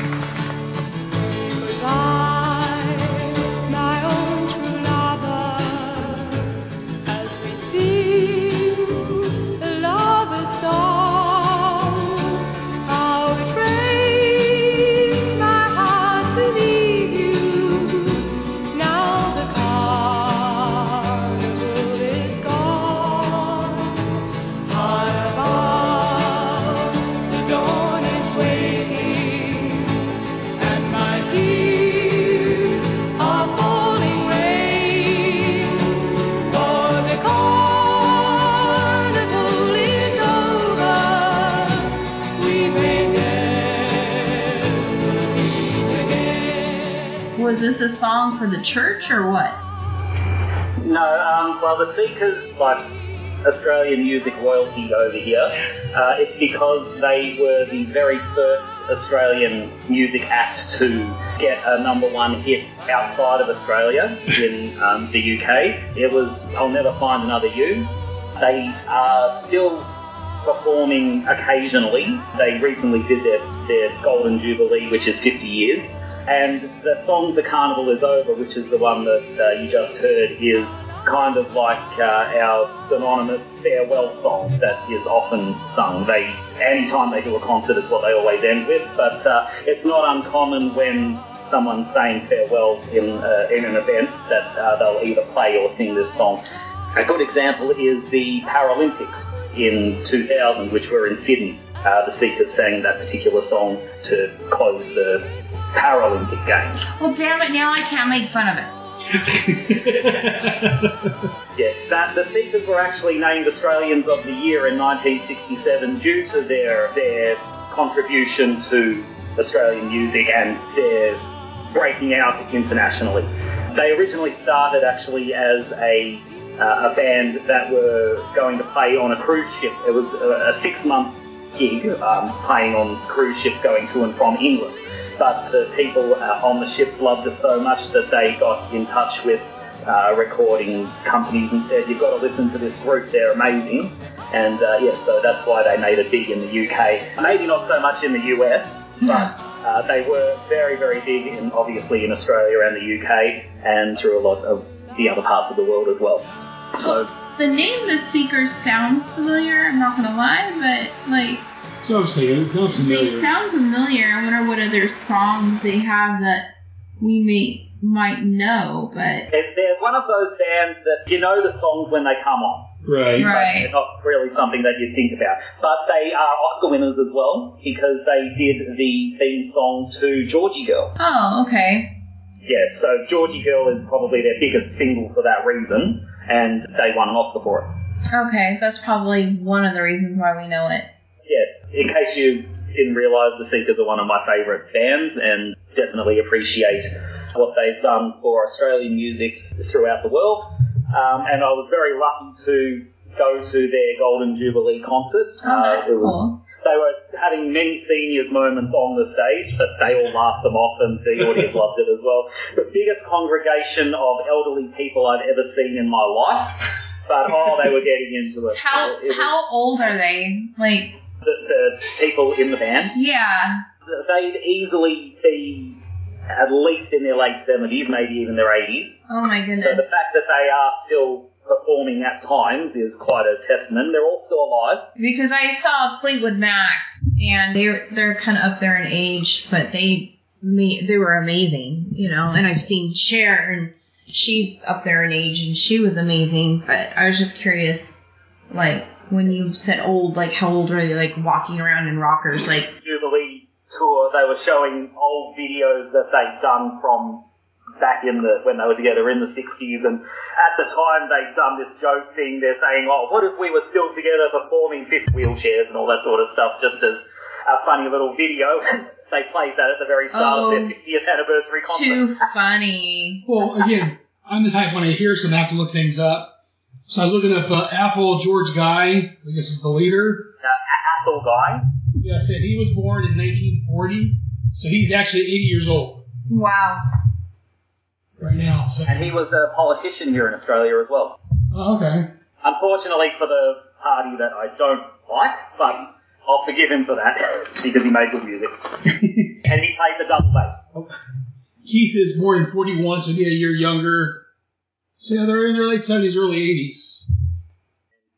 Was this a song for the church or what? No, um, well, The Seekers, like Australian music royalty over here, uh, it's because they were the very first Australian music act to get a number one hit outside of Australia in um, the U K. It was I'll Never Find Another You. They are still performing occasionally. They recently did their, their Golden Jubilee, which is fifty years. And the song The Carnival Is Over, which is the one that uh, you just heard, is kind of like uh, our synonymous farewell song that is often sung. They, anytime they do a concert, it's what they always end with. But uh, it's not uncommon when someone's saying farewell in, uh, in an event that uh, they'll either play or sing this song. A good example is the Paralympics in two thousand, which were in Sydney. Uh, the Seekers sang that particular song to close the Paralympic Games. Well, damn it, now I can't make fun of it. yeah, that, the Seekers were actually named Australians of the Year in nineteen sixty-seven due to their their contribution to Australian music and their breaking out internationally. They originally started actually as a uh, a band that were going to play on a cruise ship. It was a, a six-month gig um, playing on cruise ships going to and from England. But the people uh, on the ships loved it so much that they got in touch with uh, recording companies and said, you've got to listen to this group, they're amazing. And uh, yeah, so that's why they made it big in the U K. Maybe not so much in the U S, but uh, they were very, very big, in, obviously, in Australia and the U K and through a lot of the other parts of the world as well. So the name The Seekers sounds familiar, I'm not going to lie, but like... So I was thinking, it sounds familiar. They sound familiar. I wonder what other songs they have that we may, might know, but... They're, they're one of those bands that you know the songs when they come on. Right. Right. They're not really something that you'd think about. But they are Oscar winners as well, because they did the theme song to Georgie Girl. Oh, okay. Yeah, so Georgie Girl is probably their biggest single for that reason, and they won an Oscar for it. Okay, that's probably one of the reasons why we know it. Yeah, in case you didn't realise, The Seekers are one of my favourite bands and definitely appreciate what they've done for Australian music throughout the world. Um, and I was very lucky to go to their Golden Jubilee concert. Oh, that's uh, it was, cool. They were having many seniors moments on the stage, but they all laughed them off and the audience loved it as well. The biggest congregation of elderly people I've ever seen in my life, but oh, they were getting into it. How, it was, how old are they? Like... The, the people in the band. Yeah. They'd easily be at least in their late seventies, maybe even their eighties. Oh, my goodness. So the fact that they are still performing at times is quite a testament. They're all still alive. Because I saw Fleetwood Mac, and they're, they're kind of up there in age, but they they were amazing, you know. And I've seen Cher, and she's up there in age, and she was amazing. But I was just curious, like... When you said old, like, how old were they, like, walking around in rockers? Like Jubilee tour, they were showing old videos that they'd done from back in the, when they were together in the sixties, and at the time they'd done this joke thing, they're saying, oh, what if we were still together performing fifth wheelchairs and all that sort of stuff, just as a funny little video. They played that at the very start oh, of their fiftieth anniversary concert. Too funny. Well, again, I'm the type when I hear something I have to look things up. So I was looking up uh, Athol Guy, I guess is the leader. Uh, Athol Guy? Yes, and he was born in nineteen forty, so he's actually eighty years old. Wow. Right now. So. And he was a politician here in Australia as well. Oh, okay. Unfortunately for the party that I don't like, but I'll forgive him for that because he made good music. And he played the double bass. Oh. Keith is born in forty-one, so yeah, a year younger. So yeah, they're in their late seventies, early eighties.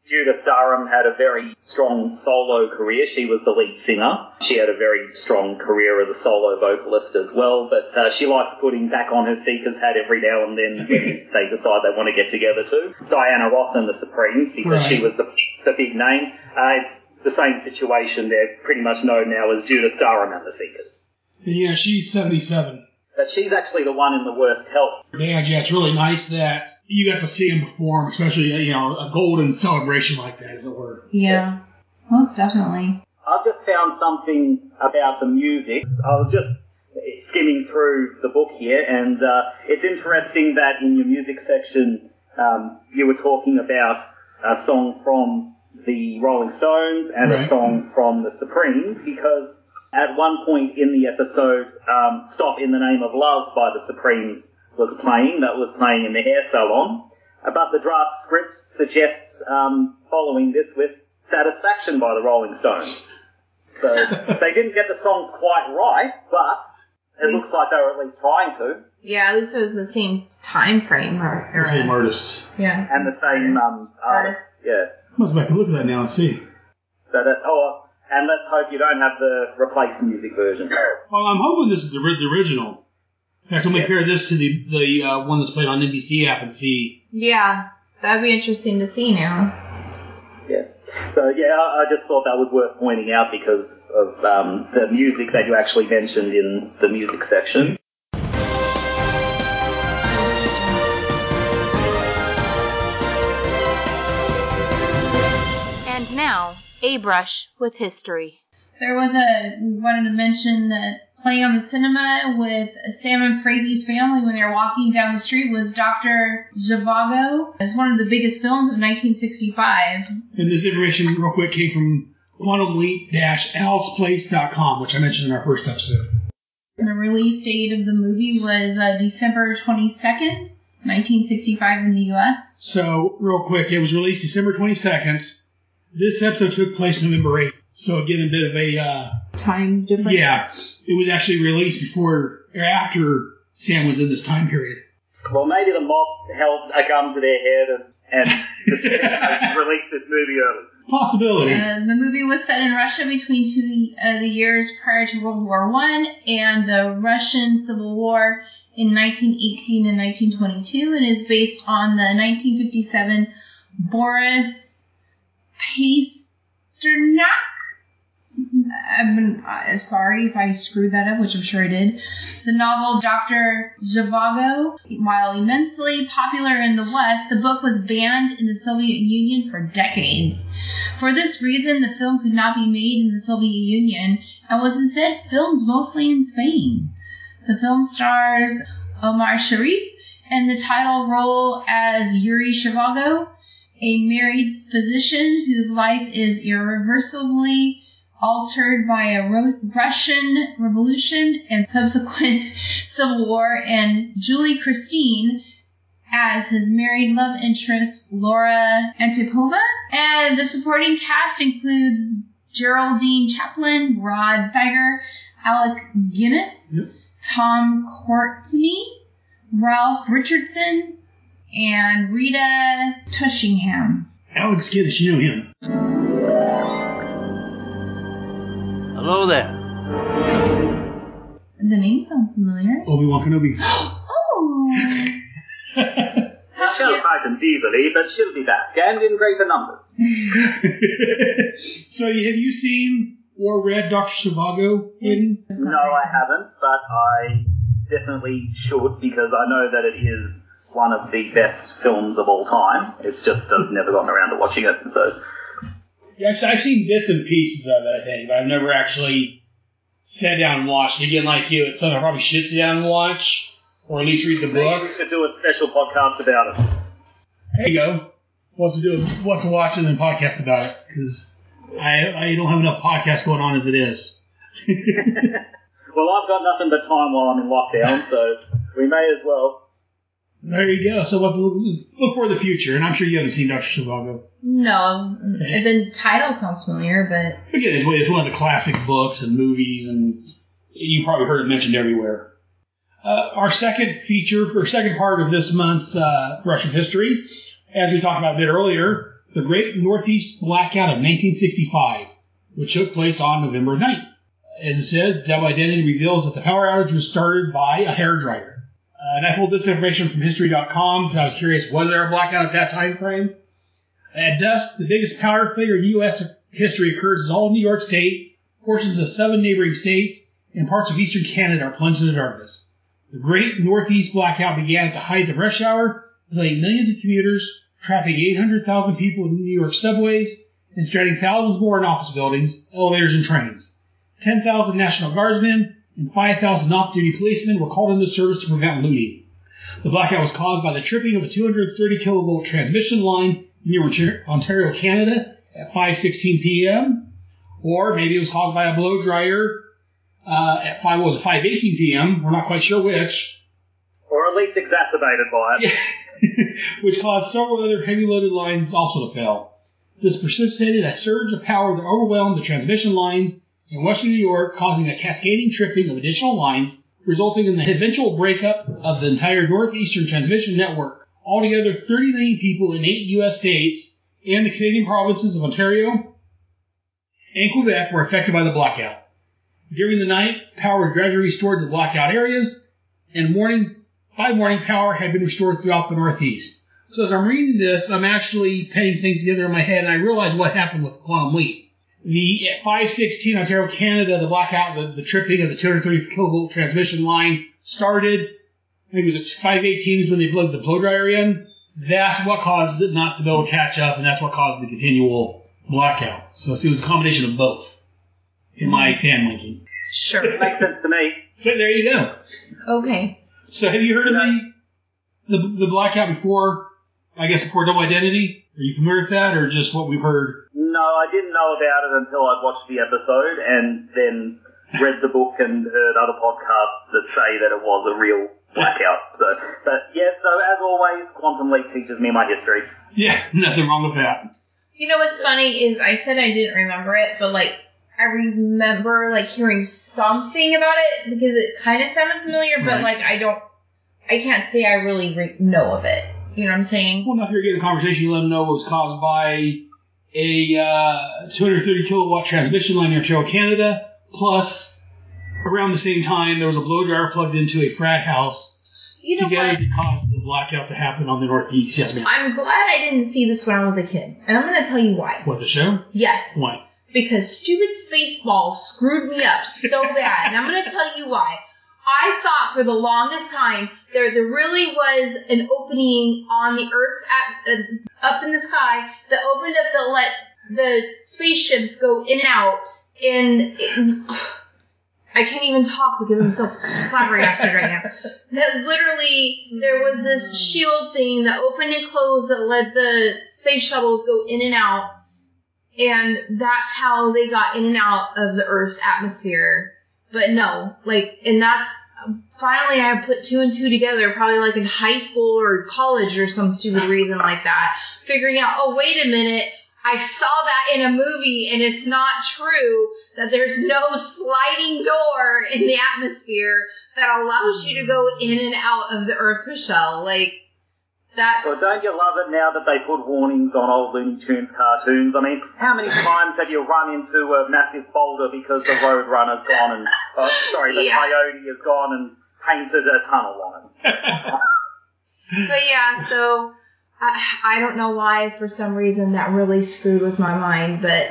Judith Durham had a very strong solo career. She was the lead singer. She had a very strong career as a solo vocalist as well, but uh, she likes putting back on her Seekers hat every now and then when they decide they want to get together too. Diana Ross and the Supremes, because right. she was the, the big name. Uh, it's the same situation. They're pretty much known now as Judith Durham and the Seekers. Yeah, she's seventy-seven. But she's actually the one in the worst health. Yeah, yeah, it's really nice that you got to see him perform, especially, you know, a golden celebration like that, as it were. Yeah, yeah. Most definitely. I've just found something about the music. I was just skimming through the book here, and uh, it's interesting that in your music section um, you were talking about a song from the Rolling Stones and right. a song from the Supremes, because at one point in the episode, um, Stop in the Name of Love by the Supremes was playing. That was playing in the hair salon. But the draft script suggests um, following this with Satisfaction by the Rolling Stones. So they didn't get the songs quite right, but it looks like they were at least trying to. Yeah, at least it was the same time frame. Or, or the same artist. Yeah. And the same um, artist. Yeah. I must make a look at that now and see. So that, oh, and let's hope you don't have the replaced music version. Well, I'm hoping this is the, the original. In fact, I'm going to compare this to the, the uh, one that's played on N B C app and see. Yeah, that'd be interesting to see now. Yeah. So, yeah, I, I just thought that was worth pointing out because of um, the music that you actually mentioned in the music section. Mm-hmm. A brush with history. There was a, we wanted to mention that playing on the cinema with Sam and Prady's family when they were walking down the street was Doctor Zhivago. It's one of the biggest films of nineteen sixty-five. And this information, real quick, came from quantum leap dash al's place dot com, which I mentioned in our first episode. And the release date of the movie was uh, December twenty-second, nineteen sixty-five in the U S. So, real quick, it was released December twenty-second. This episode took place November eighth, so again, a bit of a uh, time difference. Yeah, it was actually released before or after Sam was in this time period. Well, maybe the mob held a gun to their head and, and just, uh, released this movie early. Possibility. Uh, the movie was set in Russia between two of the years prior to World War One and the Russian Civil War in nineteen eighteen and nineteen twenty-two, and is based on the nineteen fifty-seven Boris Pasternak. I'm, I'm sorry if I screwed that up, which I'm sure I did. The novel Doctor Zhivago, while immensely popular in the West, the book was banned in the Soviet Union for decades. For this reason, the film could not be made in the Soviet Union and was instead filmed mostly in Spain. The film stars Omar Sharif in the title role as Yuri Zhivago, a married physician whose life is irreversibly altered by a ro- Russian revolution and subsequent civil war, and Julie Christine as his married love interest, Laura Antipova. And the supporting cast includes Geraldine Chaplin, Rod Steiger, Alec Guinness, yep. Tom Courtney, Ralph Richardson, and Rita Tushingham. Alex Guinness, you know him. Hello there. The name sounds familiar. Obi-Wan Kenobi. Oh! She'll Titans easily, but she'll be back, and in greater numbers. So, have you seen or read Doctor Zhivago? Yes. No, no I haven't, but I definitely should, because I know that it is one of the best films of all time. It's just I've never gotten around to watching it. So, yeah, I've seen bits and pieces of it, I think, but I've never actually sat down and watched. Again, like you, it's something I probably should sit down and watch, or at least read the book. We should do a special podcast about it. There you go. We'll have to do. We'll have to watch it and podcast about it, because I I don't have enough podcasts going on as it is. Well, I've got nothing but time while I'm in lockdown, so we may as well. There you go. So we'll have to look, look for the future. And I'm sure you haven't seen Doctor Zhivago. No. Okay. The title sounds familiar, but... Again, it's, it's one of the classic books and movies, and you probably heard it mentioned everywhere. Uh, our second feature, for second part of this month's uh, Russian history, as we talked about a bit earlier, the Great Northeast Blackout of nineteen sixty-five, which took place on November ninth. As it says, double identity reveals that the power outage was started by a hairdryer. Uh, and I pulled this information from history dot com because I was curious, was there a blackout at that time frame? At dusk, the biggest power failure in U S history occurs as all New York State, portions of seven neighboring states, and parts of eastern Canada are plunged into darkness. The Great Northeast Blackout began at the height of rush hour, delaying millions of commuters, trapping eight hundred thousand people in New York subways, and stranding thousands more in office buildings, elevators, and trains. ten thousand National Guardsmen and five thousand off-duty policemen were called into service to prevent looting. The blackout was caused by the tripping of a two hundred thirty kilovolt transmission line near Ontario, Canada at five sixteen p.m. Or maybe it was caused by a blow dryer uh, at five, what was it, five eighteen p.m. We're not quite sure which. Or at least exacerbated by it. Yeah. Which caused several other heavy-loaded lines also to fail. This precipitated a surge of power that overwhelmed the transmission lines in western New York, causing a cascading tripping of additional lines, resulting in the eventual breakup of the entire northeastern transmission network. Altogether, thirty million people in eight U S states and the Canadian provinces of Ontario and Quebec were affected by the blackout. During the night, power was gradually restored to the blackout areas, and morning by morning, power had been restored throughout the Northeast. So as I'm reading this, I'm actually putting things together in my head, and I realize what happened with Quantum Leap. The at five sixteen Ontario, Canada, the blackout, the, the tripping of the two hundred thirty kilovolt transmission line started. I think it was at five eighteen is when they plugged the blow dryer in. That's what caused it not to be able to catch up, and that's what caused the continual blackout. So it was a combination of both in my fan linking. Sure. It makes sense to me. So there you go. Okay. So have you heard of the, the the blackout before, I guess before Double Identity? Are you familiar with that, or just what we've heard? No, I didn't know about it until I watched the episode and then read the book and heard other podcasts that say that it was a real blackout. So, but yeah, so as always, Quantum Leap teaches me my history. Yeah, nothing wrong with that. You know what's funny is I said I didn't remember it, but like I remember like hearing something about it because it kind of sounded familiar, but right. like I don't, I can't say I really re- know of it. You know what I'm saying? Well, if you're getting a conversation, you let them know what was caused by a uh, two hundred thirty kilowatt transmission line near Ontario, Canada, plus around the same time there was a blow dryer plugged into a frat house you know together to cause the blackout to happen on the Northeast. Yes, ma'am. I'm glad I didn't see this when I was a kid, and I'm going to tell you why. What, the show? Yes. Why? Because stupid Spaceball screwed me up so bad, and I'm going to tell you why. I thought for the longest time there there really was an opening on the Earth's at, uh, up in the sky that opened up that let the spaceships go in and out. And it, I can't even talk because I'm so flabbergasted right now. That literally there was this shield thing that opened and closed that let the space shuttles go in and out, and that's how they got in and out of the Earth's atmosphere. But no, like, and that's, finally I put two and two together, probably like in high school or college or some stupid reason like that, figuring out, oh, wait a minute, I saw that in a movie and it's not true that there's no sliding door in the atmosphere that allows you to go in and out of the Earth, Michelle. Like, that's... Well, don't you love it now that they put warnings on old Looney Tunes cartoons? I mean, how many times have you run into a massive boulder because the road runner's gone and, uh, sorry, the yeah. coyote has gone and painted a tunnel on it? But yeah, so I, I don't know why for some reason that really screwed with my mind, but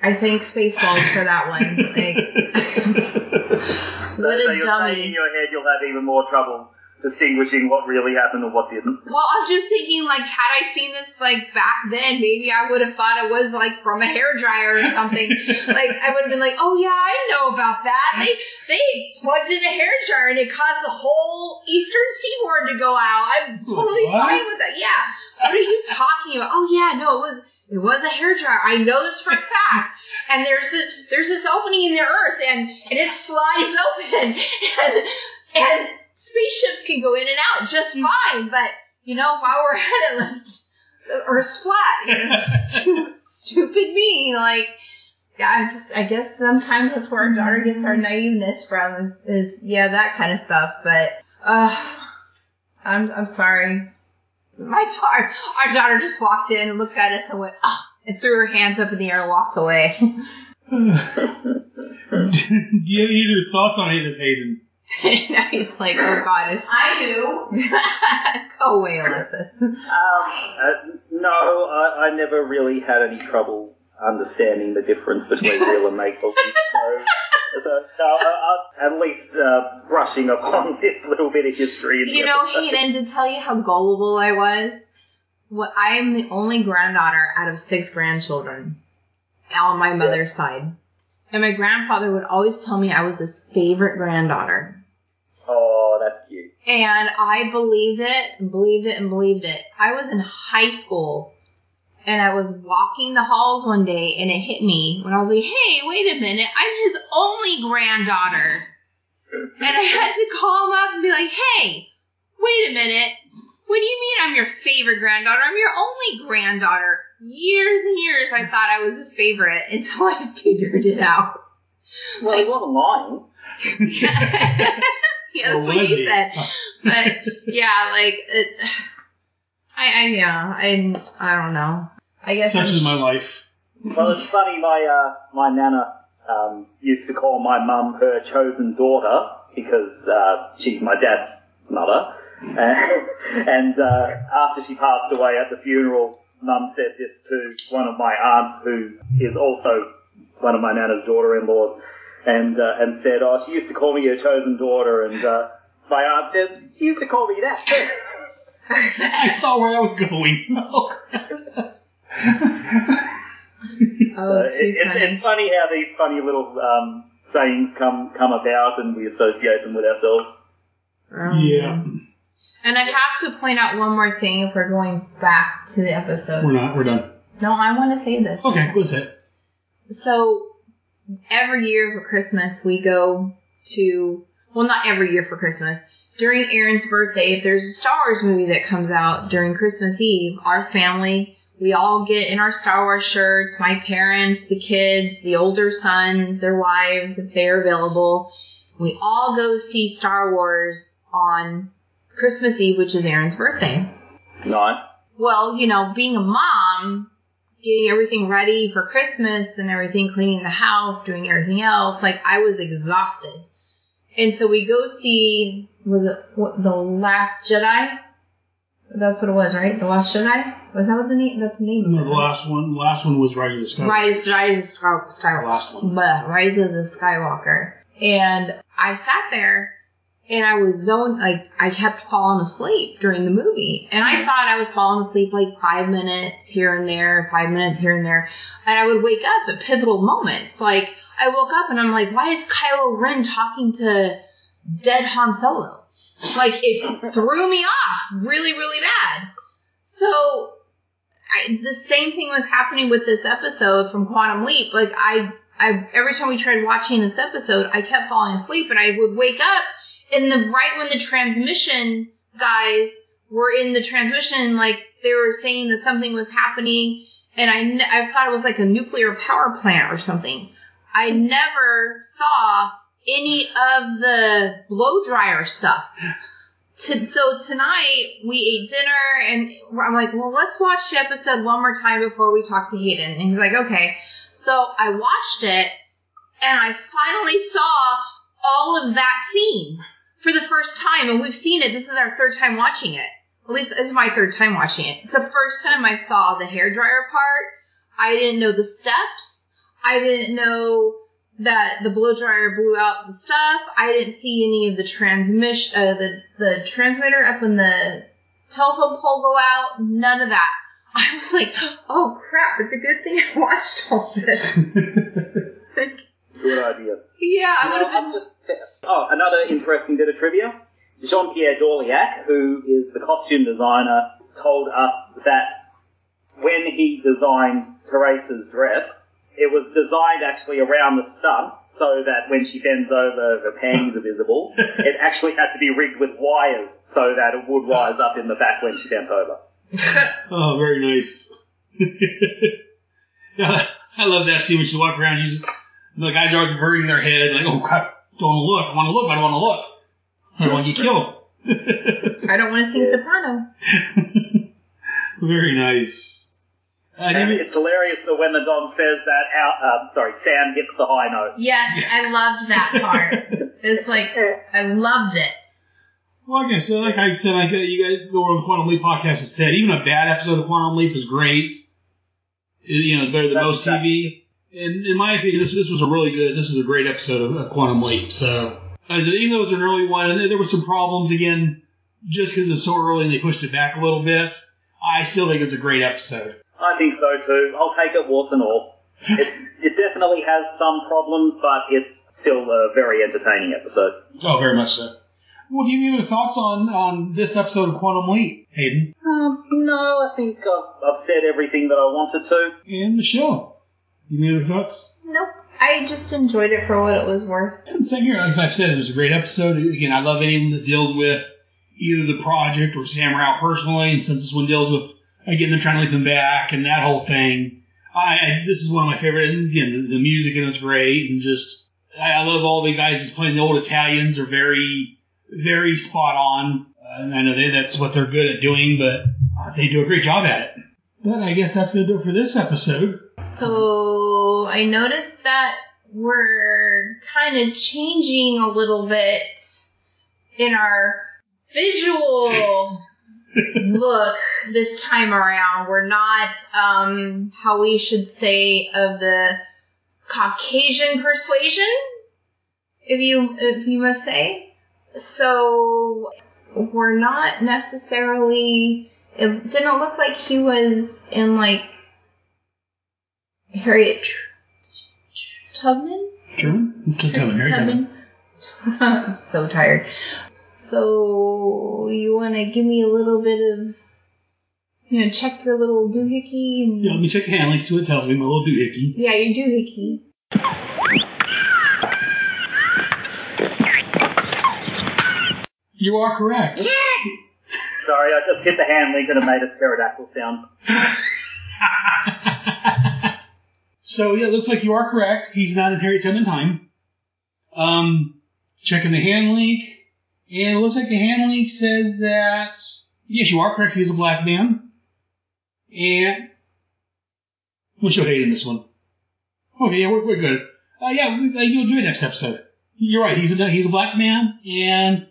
I think Spaceballs for that one. Like, so, what a so you're dummy. Saying in your head you'll have even more trouble distinguishing what really happened and what didn't. Well, I'm just thinking, like, had I seen this, like, back then, maybe I would have thought it was, like, from a hairdryer or something. Like, I would have been like, oh, yeah, I know about that. They they plugged in a hairdryer and it caused the whole eastern seaboard to go out. I'm totally what? fine with that. Yeah. What are you talking about? Oh, yeah, no, it was it was a hairdryer. I know this for a fact. And there's a, there's this opening in the Earth, and, and it slides open. And... and spaceships can go in and out just fine, but, you know, while we're at it, let's, Earth's flat. You know, stu- stupid me. Like, yeah, I just, I guess sometimes that's where our daughter gets our naiveness from is, is yeah, that kind of stuff. But, uh, I'm, I'm sorry. My daughter, our daughter just walked in, looked at us and went, ugh, and threw her hands up in the air and walked away. Do you have any other thoughts on this, Hayden? Now he's like, oh god, it's... I do. Go away, Alexis. Um, uh, no, I, I never really had any trouble understanding the difference between real and make believe. So, so no, I, I, at least uh, brushing upon this little bit of history. In you the know, episode. Hayden, to tell you how gullible I was, well, I am the only granddaughter out of six grandchildren on my mother's yes. side. And my grandfather would always tell me I was his favorite granddaughter. Oh, that's cute. And I believed it, and believed it, and believed it. I was in high school, and I was walking the halls one day, and it hit me when I was like, hey, wait a minute, I'm his only granddaughter. And I had to call him up and be like, hey, wait a minute, what do you mean I'm your favorite granddaughter? I'm your only granddaughter. Years and years I thought I was his favorite until I figured it out. Well, like, he wasn't lying. Yeah, that's what you he? said. But, yeah, like, it, I, I, yeah, I, I don't know. I guess Such I'm, is my life. Well, it's funny, my, uh, my nana um, used to call my mum her chosen daughter because uh, she's my dad's mother. And uh, after she passed away at the funeral, Mum said this to one of my aunts, who is also one of my nana's daughter-in-laws, and uh, and said, oh, she used to call me your chosen daughter, and uh, my aunt says, she used to call me that too. I saw where I was going. Oh, so too it, funny. It, it's funny how these funny little um, sayings come, come about, and we associate them with ourselves. Um. Yeah. And I have to point out one more thing if we're going back to the episode. We're not. We're done. No, I want to say this. Okay, go ahead. So every year for Christmas, we go to... Well, not every year for Christmas. During Aaron's birthday, if there's a Star Wars movie that comes out during Christmas Eve, our family, we all get in our Star Wars shirts, my parents, the kids, the older sons, their wives, if they're available. We all go see Star Wars on Christmas Eve, which is Aaron's birthday. Nice. Well, you know, being a mom, getting everything ready for Christmas and everything, cleaning the house, doing everything else, like, I was exhausted. And so we go see, was it what, The Last Jedi? That's what it was, right? The Last Jedi? Was that what the name, that's the name of it? No, the last one, the last one was Rise of the Skywalker. Rise, Rise of the Skywalker. The last one. But Rise of the Skywalker. And I sat there, and I was zoned, like, I kept falling asleep during the movie. And I thought I was falling asleep, like, five minutes here and there, five minutes here and there. And I would wake up at pivotal moments. Like, I woke up and I'm like, why is Kylo Ren talking to dead Han Solo? Like, it threw me off really, really bad. So, I, the same thing was happening with this episode from Quantum Leap. Like, I, I, every time we tried watching this episode, I kept falling asleep and I would wake up. And the right when the transmission guys were in the transmission, like, they were saying that something was happening, and I, ne- I thought it was like a nuclear power plant or something. I never saw any of the blow dryer stuff. T- so tonight we ate dinner, and I'm like, well, let's watch the episode one more time before we talk to Hayden. And he's like, okay. So I watched it, and I finally saw all of that scene. For the first time, and we've seen it. This is our third time watching it. At least this is my third time watching it. It's the first time I saw the hairdryer part. I didn't know the steps. I didn't know that the blow dryer blew out the stuff. I didn't see any of the transmission, uh, the the transmitter up when the telephone pole go out. None of that. I was like, oh crap! It's a good thing I watched all this. Like, good idea. Yeah, I would have been... Just, oh, another interesting bit of trivia. Jean-Pierre Dorliac, who is the costume designer, told us that when he designed Teresa's dress, it was designed actually around the stunt. so that when she bends over, her panties are visible. It actually had to be rigged with wires so that it would rise up in the back when she bent over. Oh, very nice. I love that scene when she walks around. She's, the guys are averting their head, like, oh, crap, don't want to look. I want to look. I don't want to look. I don't want to get killed. I don't want to sing soprano. Very nice. I and it's hilarious that when the Don says that, out, um, sorry, Sam hits the high note. Yes, I loved that part. It's like, I loved it. Well, like I said, like I said, I get you guys go on the Quantum Leap podcast and said, even a bad episode of Quantum Leap is great. It, you know, it's better than That's most exactly. T V. And in my opinion, this this was a really good, this is a great episode of, of Quantum Leap. So, I said, even though it's an early one, and there were some problems again, just because it's so early and they pushed it back a little bit, I still think it's a great episode. I think so too. I'll take it warts and all. It, it definitely has some problems, but it's still a very entertaining episode. Oh, very much so. Well, do you have any thoughts on, on this episode of Quantum Leap, Hayden? Um, no, I think I've, I've said everything that I wanted to. And Michelle, you have any other thoughts? Nope. I just enjoyed it for what it was worth. And same here. As I've said, it was a great episode. Again, I love anyone that deals with either the project or Sam Rao personally, and since this one deals with, again, them trying to leap them back and that whole thing, I, I this is one of my favorite. And again, the, the music in it's great, and just I, I love all the guys that's playing. The old Italians are very... very spot on, uh, and I know they, that's what they're good at doing, but uh, they do a great job at it. But I guess that's going to do it for this episode. So I noticed that we're kind of changing a little bit in our visual look this time around. We're not, um, how we should say, of the Caucasian persuasion, if you if you must say. So, we're not necessarily, it didn't look like he was in, like, Harriet Tubman? Tubman? Tubman. I'm so tired. So, you want to give me a little bit of, you know, check your little doohickey? And... Yeah, let me check your hand, like, see what it tells me, my little doohickey. Yeah, your doohickey. You are correct. Yeah. Sorry, I just hit the hand link and it made a pterodactyl sound. So, yeah, it looks like you are correct. He's not in Harriet Tubman time. Um, checking the hand link. And it looks like the hand link says that, yes, you are correct. He's a black man. And we'll show Hayden this one. Okay, yeah, we're, we're good. Uh, yeah, we, uh, you'll do it next episode. You're right. He's a, he's a black man. And...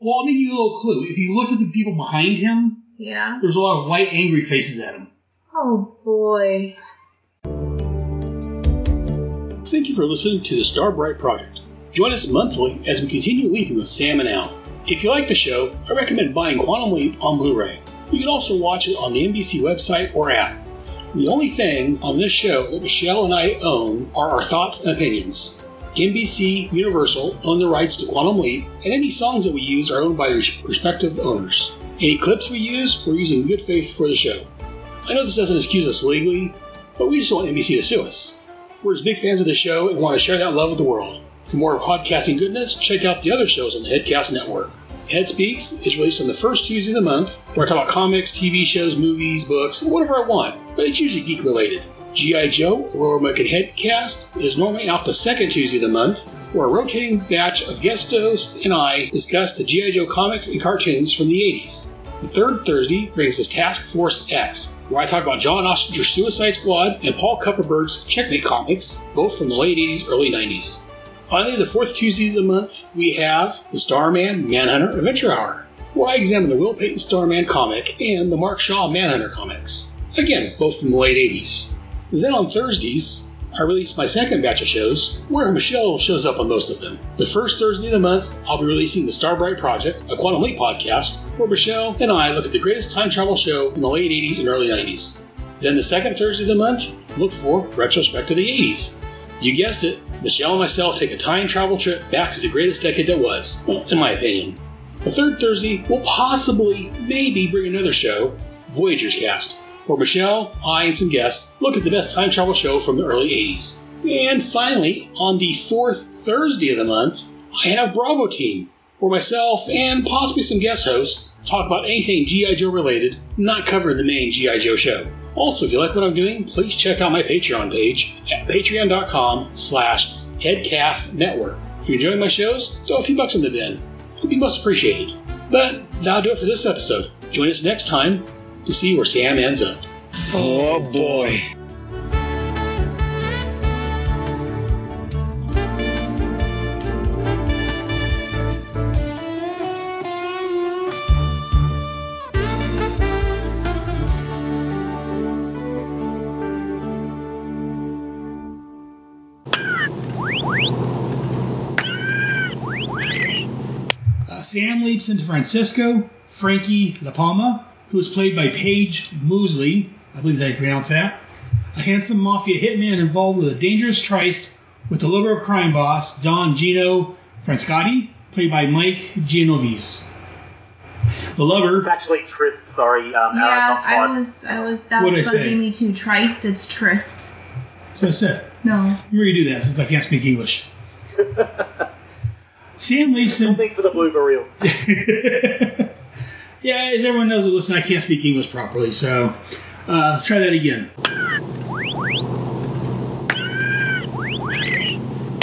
well, I'll give you a little clue. If you looked at the people behind him, yeah, there's a lot of white, angry faces at him. Oh, boy. Thank you for listening to the Star Bright Project. Join us monthly as we continue leaping with Sam and Al. If you like the show, I recommend buying Quantum Leap on Blu-ray. You can also watch it on the N B C website or app. The only thing on this show that Michelle and I own are our thoughts and opinions. N B C Universal own the rights to Quantum Leap, and any songs that we use are owned by their respective owners. Any clips we use, we're using good faith for the show. I know this doesn't excuse us legally, but we just want N B C to sue us. We're as big fans of the show and want to share that love with the world. For more podcasting goodness, check out the other shows on the Headcast Network. Head Speaks is released on the first Tuesday of the month, where I talk about comics, T V shows, movies, books, and whatever I want, but it's usually geek-related. G I. Joe, Aurora Mike and Headcast, is normally out the second Tuesday of the month, where a rotating batch of guest hosts and I discuss the G I. Joe comics and cartoons from the eighties. The third Thursday brings us Task Force X, where I talk about John Ostrander's Suicide Squad and Paul Kupperberg's Checkmate comics, both from the late eighties, early nineties. Finally, the fourth Tuesdays of the month, we have the Starman Manhunter Adventure Hour, where I examine the Will Payton Starman comic and the Mark Shaw Manhunter comics, again, both from the late eighties. Then on Thursdays, I release my second batch of shows, where Michelle shows up on most of them. The first Thursday of the month, I'll be releasing The Star Bright Project, a Quantum Leap podcast, where Michelle and I look at the greatest time travel show in the late eighties and early nineties. Then the second Thursday of the month, look for Retrospect to the eighties. You guessed it, Michelle and myself take a time travel trip back to the greatest decade that was, well, in my opinion. The third Thursday will possibly, maybe, bring another show, Voyager's Cast, where Michelle, I, and some guests look at the best time travel show from the early eighties. And finally, on the fourth Thursday of the month, I have Bravo Team, where myself and possibly some guest hosts talk about anything G I. Joe related, not covered in the main G I. Joe show. Also, if you like what I'm doing, please check out my Patreon page at patreon.com slash headcastnetwork. If you enjoy my shows, throw a few bucks in the bin. It would be most appreciated. But that'll do it for this episode. Join us next time to see where Sam ends up. Oh, boy. Sam leaps into Francesco Frankie La Palma, who is played by Paige Moseley, I believe they pronounce that, a handsome mafia hitman involved with a dangerous tryst with the lover of crime boss Don Gino Pascotti, played by Mike Genovese. The lover. It's actually tryst. Sorry, um, yeah, I was, I was. That was bugging me too. Tryst, it's tryst. So I said. No. Let me redo that since I can't speak English. Sam leaps in. Something for the blooper reel. Yeah, as everyone knows, listen, I can't speak English properly, so uh, try that again.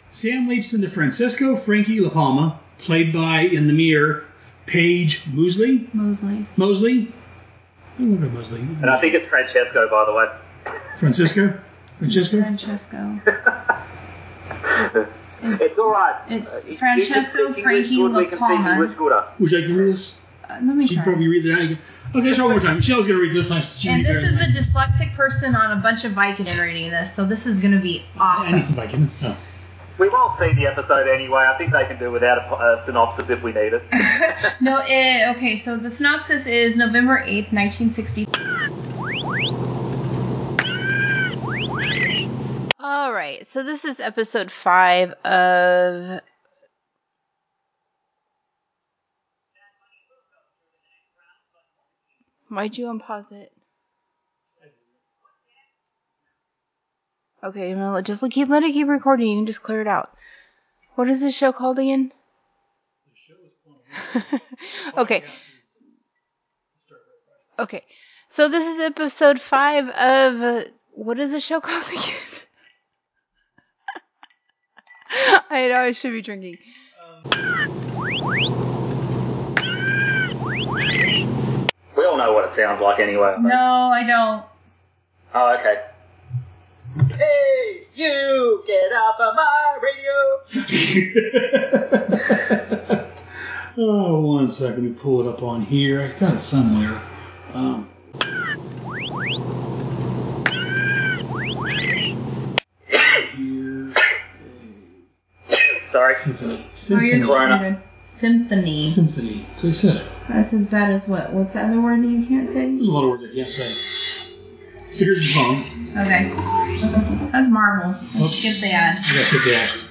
Sam leaps into Francesco Frankie La Palma, played by, in the mirror, Paige Moseley. Moseley. Moseley? I don't know Moseley. And I think it's Francesco, by the way. Francisco? Francesco? Francesco. It's, it's all right. It's uh, Francesco Frankie La Palma. Would you like to read this? Uh, let me She'd try. She'd probably read that again. Okay, try one more time. Michelle's going to read this one. And this is the dyslexic person on a bunch of Vicodin reading this, so this is going to be awesome. I need some Vicodin. Oh. We've all seen the episode anyway. I think they can do without a, a synopsis if we need it. No, it, okay, so the synopsis is November eighth, nineteen sixty. All right, so this is episode five of why'd you unpause it? Okay, I'm gonna just keep let it keep recording. You can just clear it out. What is this show called again? The show is called. Okay. Okay, so this is episode five of uh, what is the show called again? I know I should be drinking. We all know what it sounds like anyway. I no, I don't. Oh, okay. Hey, you get off of my radio. Oh, one second. Let me pull it up on here. I got it somewhere. Um. Sorry. Symphony. Oh, Symphony. Symphony. That's what I said. That's as bad as what? What's the other word you can't say? There's a lot of words I can't say. So here's your phone. Okay. That's Marvel. Let's skip the ad. Yeah, skip the ad.